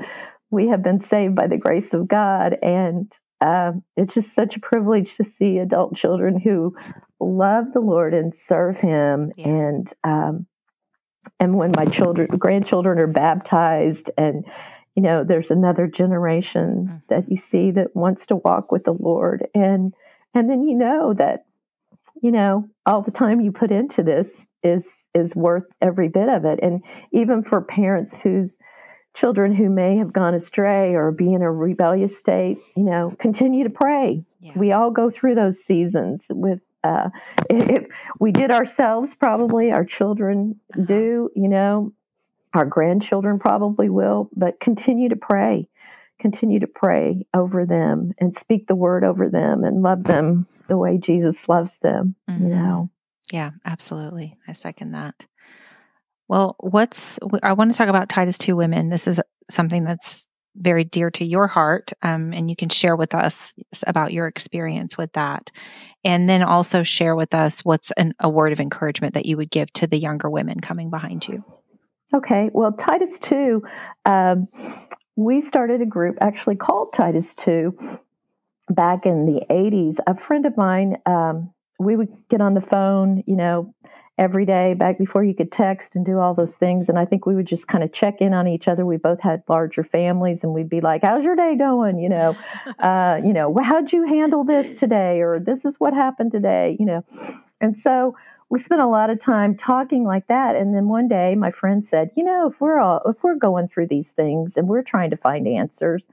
we have been saved by the grace of God. And um, it's just such a privilege to see adult children who love the Lord and serve Him. Yeah. And, um, And when my children, grandchildren are baptized and, you know, there's another generation mm-hmm. that you see that wants to walk with the Lord. And, and then, you know, that, you know, all the time you put into this is, is worth every bit of it. And even for parents whose children who may have gone astray or be in a rebellious state, you know, continue to pray. Yeah. We all go through those seasons with, Uh, if we did ourselves, probably our children do, you know, our grandchildren probably will, but continue to pray, continue to pray over them and speak the word over them and love them the way Jesus loves them, mm-hmm. you know? Yeah, absolutely. I second that. Well, what's, I want to talk about Titus two women. This is something that's very dear to your heart, um, and you can share with us about your experience with that. And then also share with us what's an, a word of encouragement that you would give to the younger women coming behind you. Okay. Well, Titus two, um, we started a group actually called Titus two back in the eighties. A friend of mine, um, we would get on the phone, you know, every day back before you could text and do all those things. And I think we would just kind of check in on each other. We both had larger families and we'd be like, how's your day going? You know, uh, you know, how'd you handle this today? Or this is what happened today, you know? And so we spent a lot of time talking like that. And then one day my friend said, you know, if we're all, if we're going through these things and we're trying to find answers,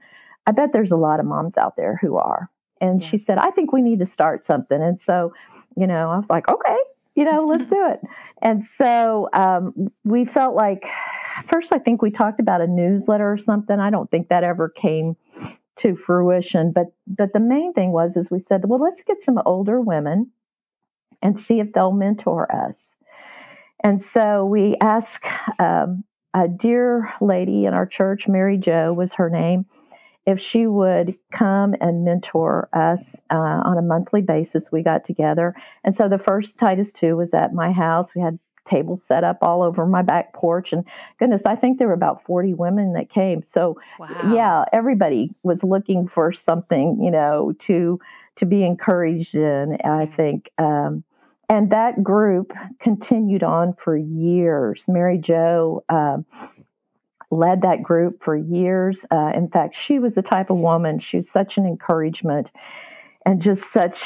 I bet there's a lot of moms out there who are. And yeah. she said, I think we need to start something. And so, you know, I was like, okay, you know, let's do it. And so um, we felt like, first, I think we talked about a newsletter or something. I don't think that ever came to fruition. But but the main thing was, is we said, well, let's get some older women and see if they'll mentor us. And so we asked um, a dear lady in our church, Mary Jo was her name, if she would come and mentor us uh, on a monthly basis. We got together. And so the first Titus two was at my house. We had tables set up all over my back porch. And goodness, I think there were about forty women that came. So wow. yeah, everybody was looking for something, you know, to to be encouraged in, I think. Um, and that group continued on for years. Mary Jo um, led that group for years. Uh, in fact, she was the type of woman, she was such an encouragement and just such...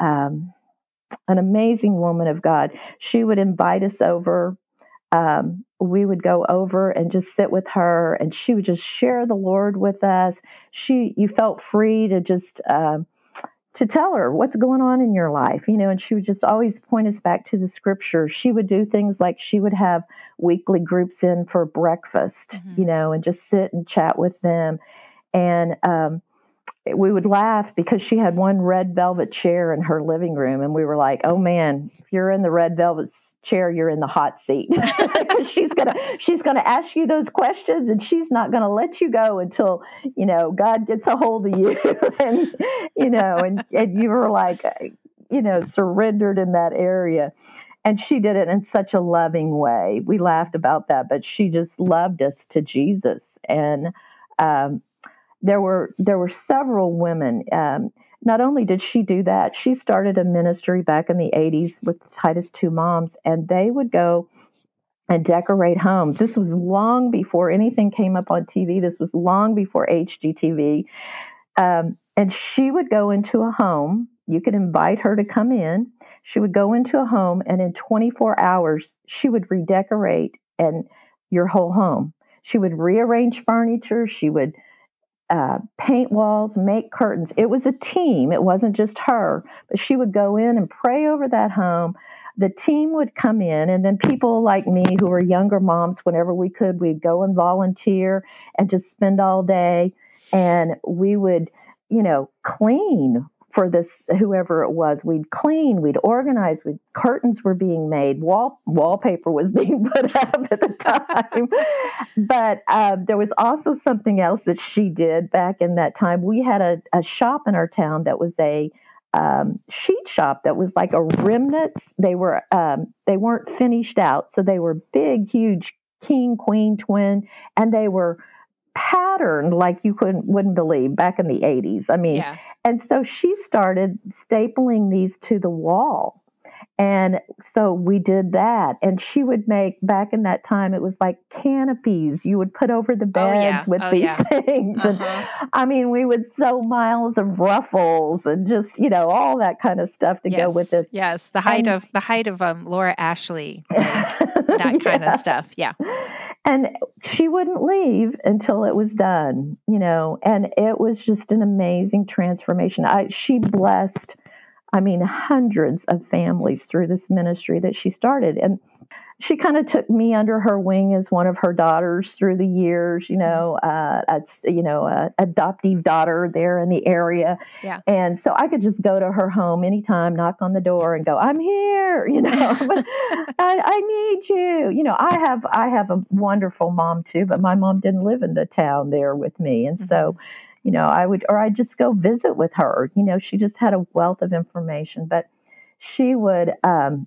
Um, an amazing woman of God. She would invite us over. Um, we would go over and just sit with her, and she would just share the Lord with us. She, you felt free to just uh, to tell her what's going on in your life, you know. And she would just always point us back to the Scripture. She would do things like she would have weekly groups in for breakfast, mm-hmm. you know, and just sit and chat with them. And um, we would laugh because she had one red velvet chair in her living room. And we were like, oh man, if you're in the red velvet chair, you're in the hot seat. she's going to, she's going to ask you those questions, and she's not going to let you go until, you know, God gets a hold of you. and, you know, and, and you were like, you know, surrendered in that area. And she did it in such a loving way. We laughed about that, but she just loved us to Jesus. And, um, There were there were several women. Um, not only did she do that, she started a ministry back in the eighties with Titus two moms, and they would go and decorate homes. This was long before anything came up on T V. This was long before H G T V. Um, and she would go into a home. You could invite her to come in. She would go into a home, and in twenty-four hours, she would redecorate and your whole home. She would rearrange furniture. She would... Uh, paint walls, make curtains. It was a team. It wasn't just her, but she would go in and pray over that home. The team would come in, and then people like me who were younger moms, whenever we could, we'd go and volunteer and just spend all day. And we would, you know, clean for this, whoever it was. We'd clean, we'd organize, we'd, curtains were being made, wall wallpaper was being put up at the time. But uh, there was also something else that she did back in that time. We had a, a shop in our town that was a um, sheet shop that was like a remnants. They were um, they weren't finished out, so they were big, huge king, queen, twin, and they were patterned like you couldn't wouldn't believe back in the eighties. I mean, yeah. And so she started stapling these to the wall. And so we did that. And she would make, back in that time, it was like canopies you would put over the beds oh, yeah. with oh, these yeah. things. Uh-huh. And I mean, we would sew miles of ruffles and just, you know, all that kind of stuff to yes. go with this. Yes, the height and, of the height of um, Laura Ashley, right? That kind yeah. of stuff. Yeah. And she wouldn't leave until it was done, you know, and it was just an amazing transformation. I, she blessed, I mean, hundreds of families through this ministry that she started. And she kind of took me under her wing as one of her daughters through the years, you know, uh, as, you know, an adoptive daughter there in the area. Yeah. And so I could just go to her home anytime, knock on the door and go, I'm here, you know, I, I need you. You know, I have, I have a wonderful mom too, but my mom didn't live in the town there with me. And mm-hmm. so, you know, I would, or I'd just go visit with her, you know, she just had a wealth of information, but she would, um,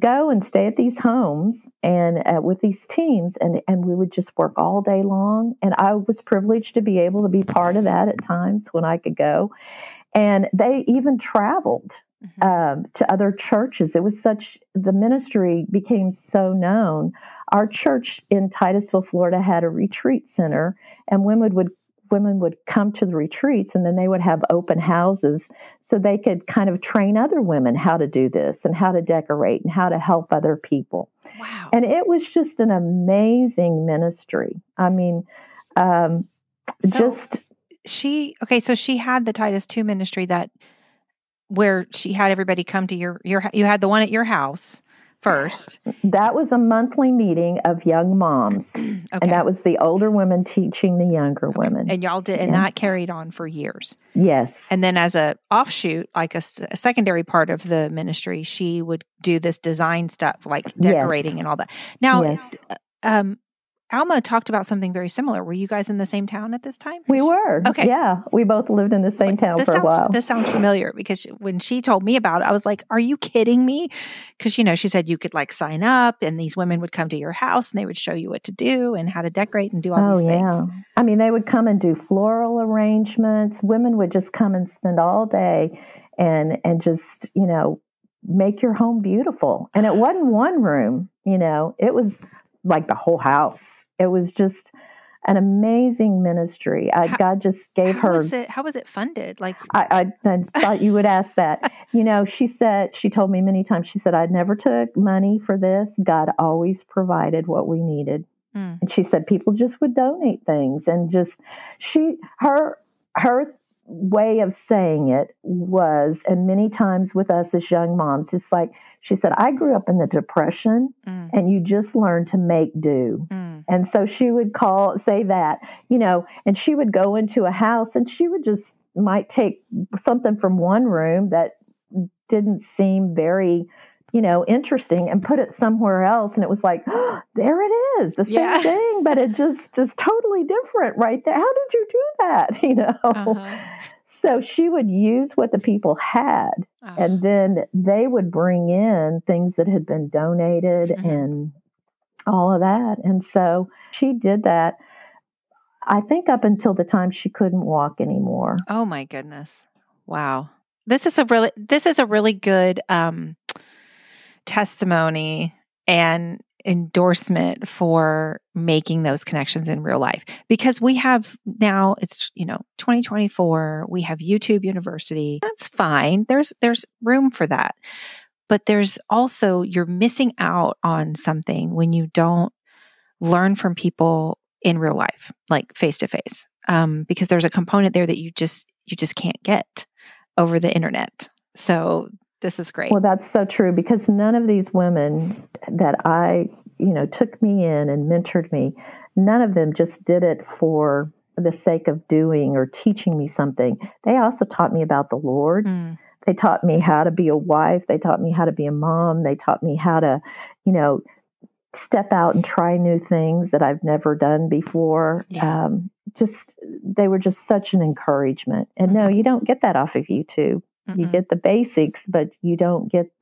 go and stay at these homes and uh, with these teams, and, and we would just work all day long. And I was privileged to be able to be part of that at times when I could go. And they even traveled mm-hmm. um, to other churches. It was such, the ministry became so known. Our church in Titusville, Florida had a retreat center, and women would women would come to the retreats, and then they would have open houses so they could kind of train other women how to do this and how to decorate and how to help other people. Wow. And it was just an amazing ministry. I mean, um, so just she, okay. So she had the Titus two ministry that where she had everybody come to your, your, you had the one at your house first. That was a monthly meeting of young moms. Okay. And that was the older women teaching the younger okay. women. And y'all did, and yeah. that carried on for years. Yes. And then as a offshoot, like a, a secondary part of the ministry, she would do this design stuff, like decorating yes. and all that. Now, yes. um, Alma talked about something very similar. Were you guys in the same town at this time? We were. Okay. Yeah. We both lived in the same like, town for sounds, a while. This sounds familiar because she, when she told me about it, I was like, are you kidding me? Because, you know, she said you could like sign up and these women would come to your house and they would show you what to do and how to decorate and do all oh, these things. Yeah. I mean, they would come and do floral arrangements. Women would just come and spend all day and and just, you know, make your home beautiful. And it wasn't one room, you know, it was like the whole house. It was just an amazing ministry. I, how, God just gave how her. Was it, how was it funded? Like I, I, I thought you would ask that. You know, she said, she told me many times, she said, I never took money for this. God always provided what we needed. Mm. And she said, people just would donate things. And just she, her, her way of saying it was, and many times with us as young moms, just like, she said, I grew up in the Depression, mm. and you just learned to make do. Mm. And so she would call, say that, you know, and she would go into a house and she would just might take something from one room that didn't seem very, you know, interesting and put it somewhere else. And it was like, oh, there it is, the same yeah. thing, but it just is totally different right there. How did you do that? You know? Uh-huh. So she would use what the people had, uh-huh. and then they would bring in things that had been donated mm-hmm. and all of that. And so she did that, I think, up until the time she couldn't walk anymore. Oh my goodness. Wow. This is a really, this is a really good, um, testimony and endorsement for making those connections in real life, because we have now, it's, you know, twenty twenty-four, we have YouTube University. That's fine. There's, there's room for that, but there's also, you're missing out on something when you don't learn from people in real life, like face to face, um, because there's a component there that you just, you just can't get over the internet. So this is great. Well, that's so true, because none of these women that I, you know, took me in and mentored me, none of them just did it for the sake of doing or teaching me something. They also taught me about the Lord. Mm. They taught me how to be a wife. They taught me how to be a mom. They taught me how to, you know, step out and try new things that I've never done before. Yeah. Um, just, they were just such an encouragement. And no, you don't get that off of YouTube. You get the basics, but you don't get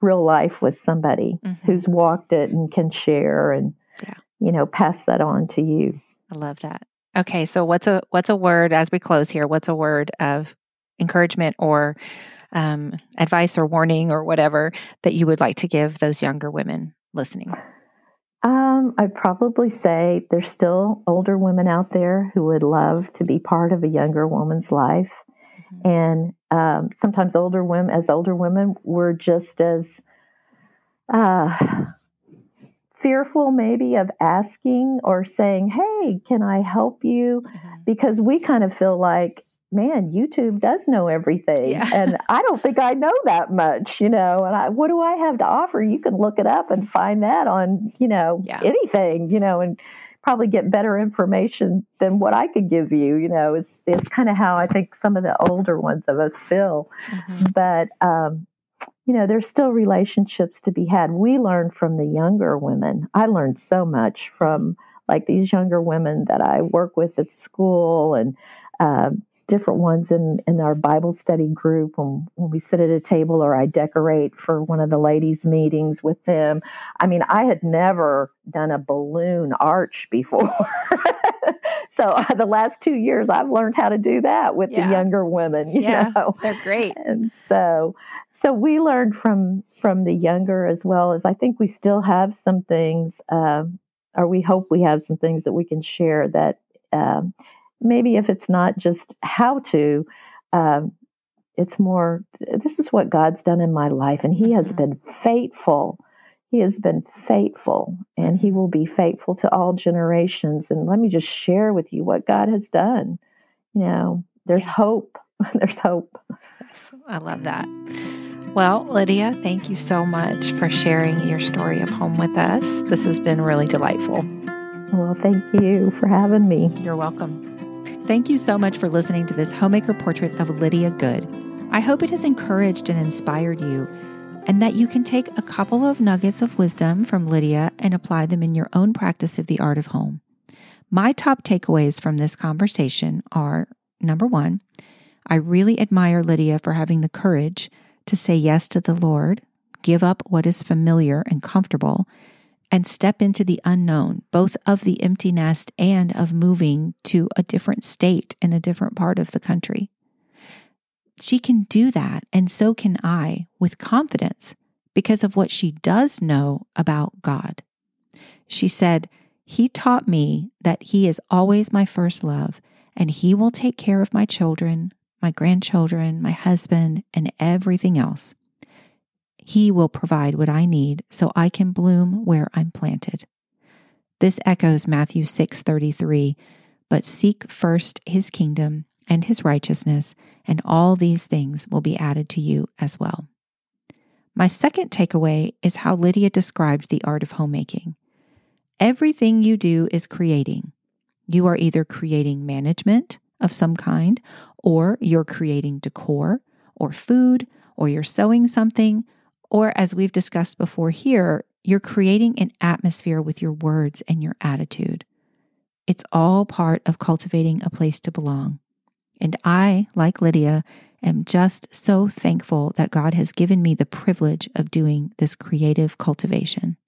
real life with somebody mm-hmm. who's walked it and can share and, yeah. you know, pass that on to you. I love that. Okay. So what's a, what's a word as we close here? What's a word of encouragement or um, advice or warning or whatever that you would like to give those younger women listening? Um, I'd probably say there's still older women out there who would love to be part of a younger woman's life. And um, sometimes older women, as older women, we're just as uh, fearful maybe of asking or saying, hey, can I help you? Mm-hmm. Because we kind of feel like, man, YouTube does know everything. Yeah. And I don't think I know that much, you know, and I, what do I have to offer? You can look it up and find that on, you know, yeah. anything, you know, and probably get better information than what I could give you. You know, it's, it's kind of how I think some of the older ones of us feel, mm-hmm. but, um, you know, there's still relationships to be had. We learn from the younger women. I learned so much from like these younger women that I work with at school and, uh, different ones in, in our Bible study group when, when we sit at a table or I decorate for one of the ladies' meetings with them. I mean, I had never done a balloon arch before. So uh, the last two years, I've learned how to do that with yeah. the younger women. You yeah, know? They're great. And so so we learned from, from the younger as well as I think we still have some things, um, or we hope we have some things that we can share that um maybe if it's not just how to, um, it's more, this is what God's done in my life. And he has mm-hmm. been faithful. He has been faithful and he will be faithful to all generations. And let me just share with you what God has done. You know, there's hope. There's hope. I love that. Well, Lydia, thank you so much for sharing your story of home with us. This has been really delightful. Well, thank you for having me. You're welcome. Thank you so much for listening to this homemaker portrait of Lydia Goode. I hope it has encouraged and inspired you and that you can take a couple of nuggets of wisdom from Lydia and apply them in your own practice of the art of home. My top takeaways from this conversation are, number one, I really admire Lydia for having the courage to say yes to the Lord, give up what is familiar and comfortable, and step into the unknown, both of the empty nest and of moving to a different state in a different part of the country. She can do that, and so can I, with confidence, because of what she does know about God. She said, "He taught me that He is always my first love, and He will take care of my children, my grandchildren, my husband, and everything else. He will provide what I need so I can bloom where I'm planted." This echoes Matthew six thirty-three, "But seek first His kingdom and His righteousness, and all these things will be added to you as well." My second takeaway is how Lydia described the art of homemaking. Everything you do is creating. You are either creating management of some kind, or you're creating decor, or food, or you're sewing something, or as we've discussed before here, you're creating an atmosphere with your words and your attitude. It's all part of cultivating a place to belong. And I, like Lydia, am just so thankful that God has given me the privilege of doing this creative cultivation.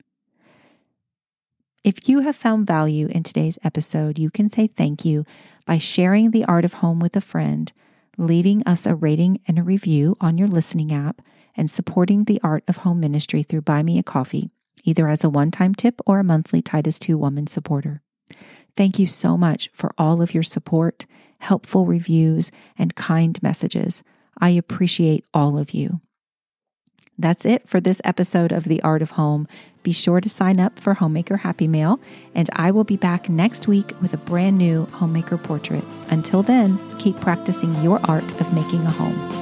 If you have found value in today's episode, you can say thank you by sharing the art of home with a friend, leaving us a rating and a review on your listening app, and supporting the Art of Home ministry through Buy Me A Coffee, either as a one-time tip or a monthly Titus two woman supporter. Thank you so much for all of your support, helpful reviews, and kind messages. I appreciate all of you. That's it for this episode of The Art of Home. Be sure to sign up for Homemaker Happy Mail, and I will be back next week with a brand new Homemaker Portrait. Until then, keep practicing your art of making a home.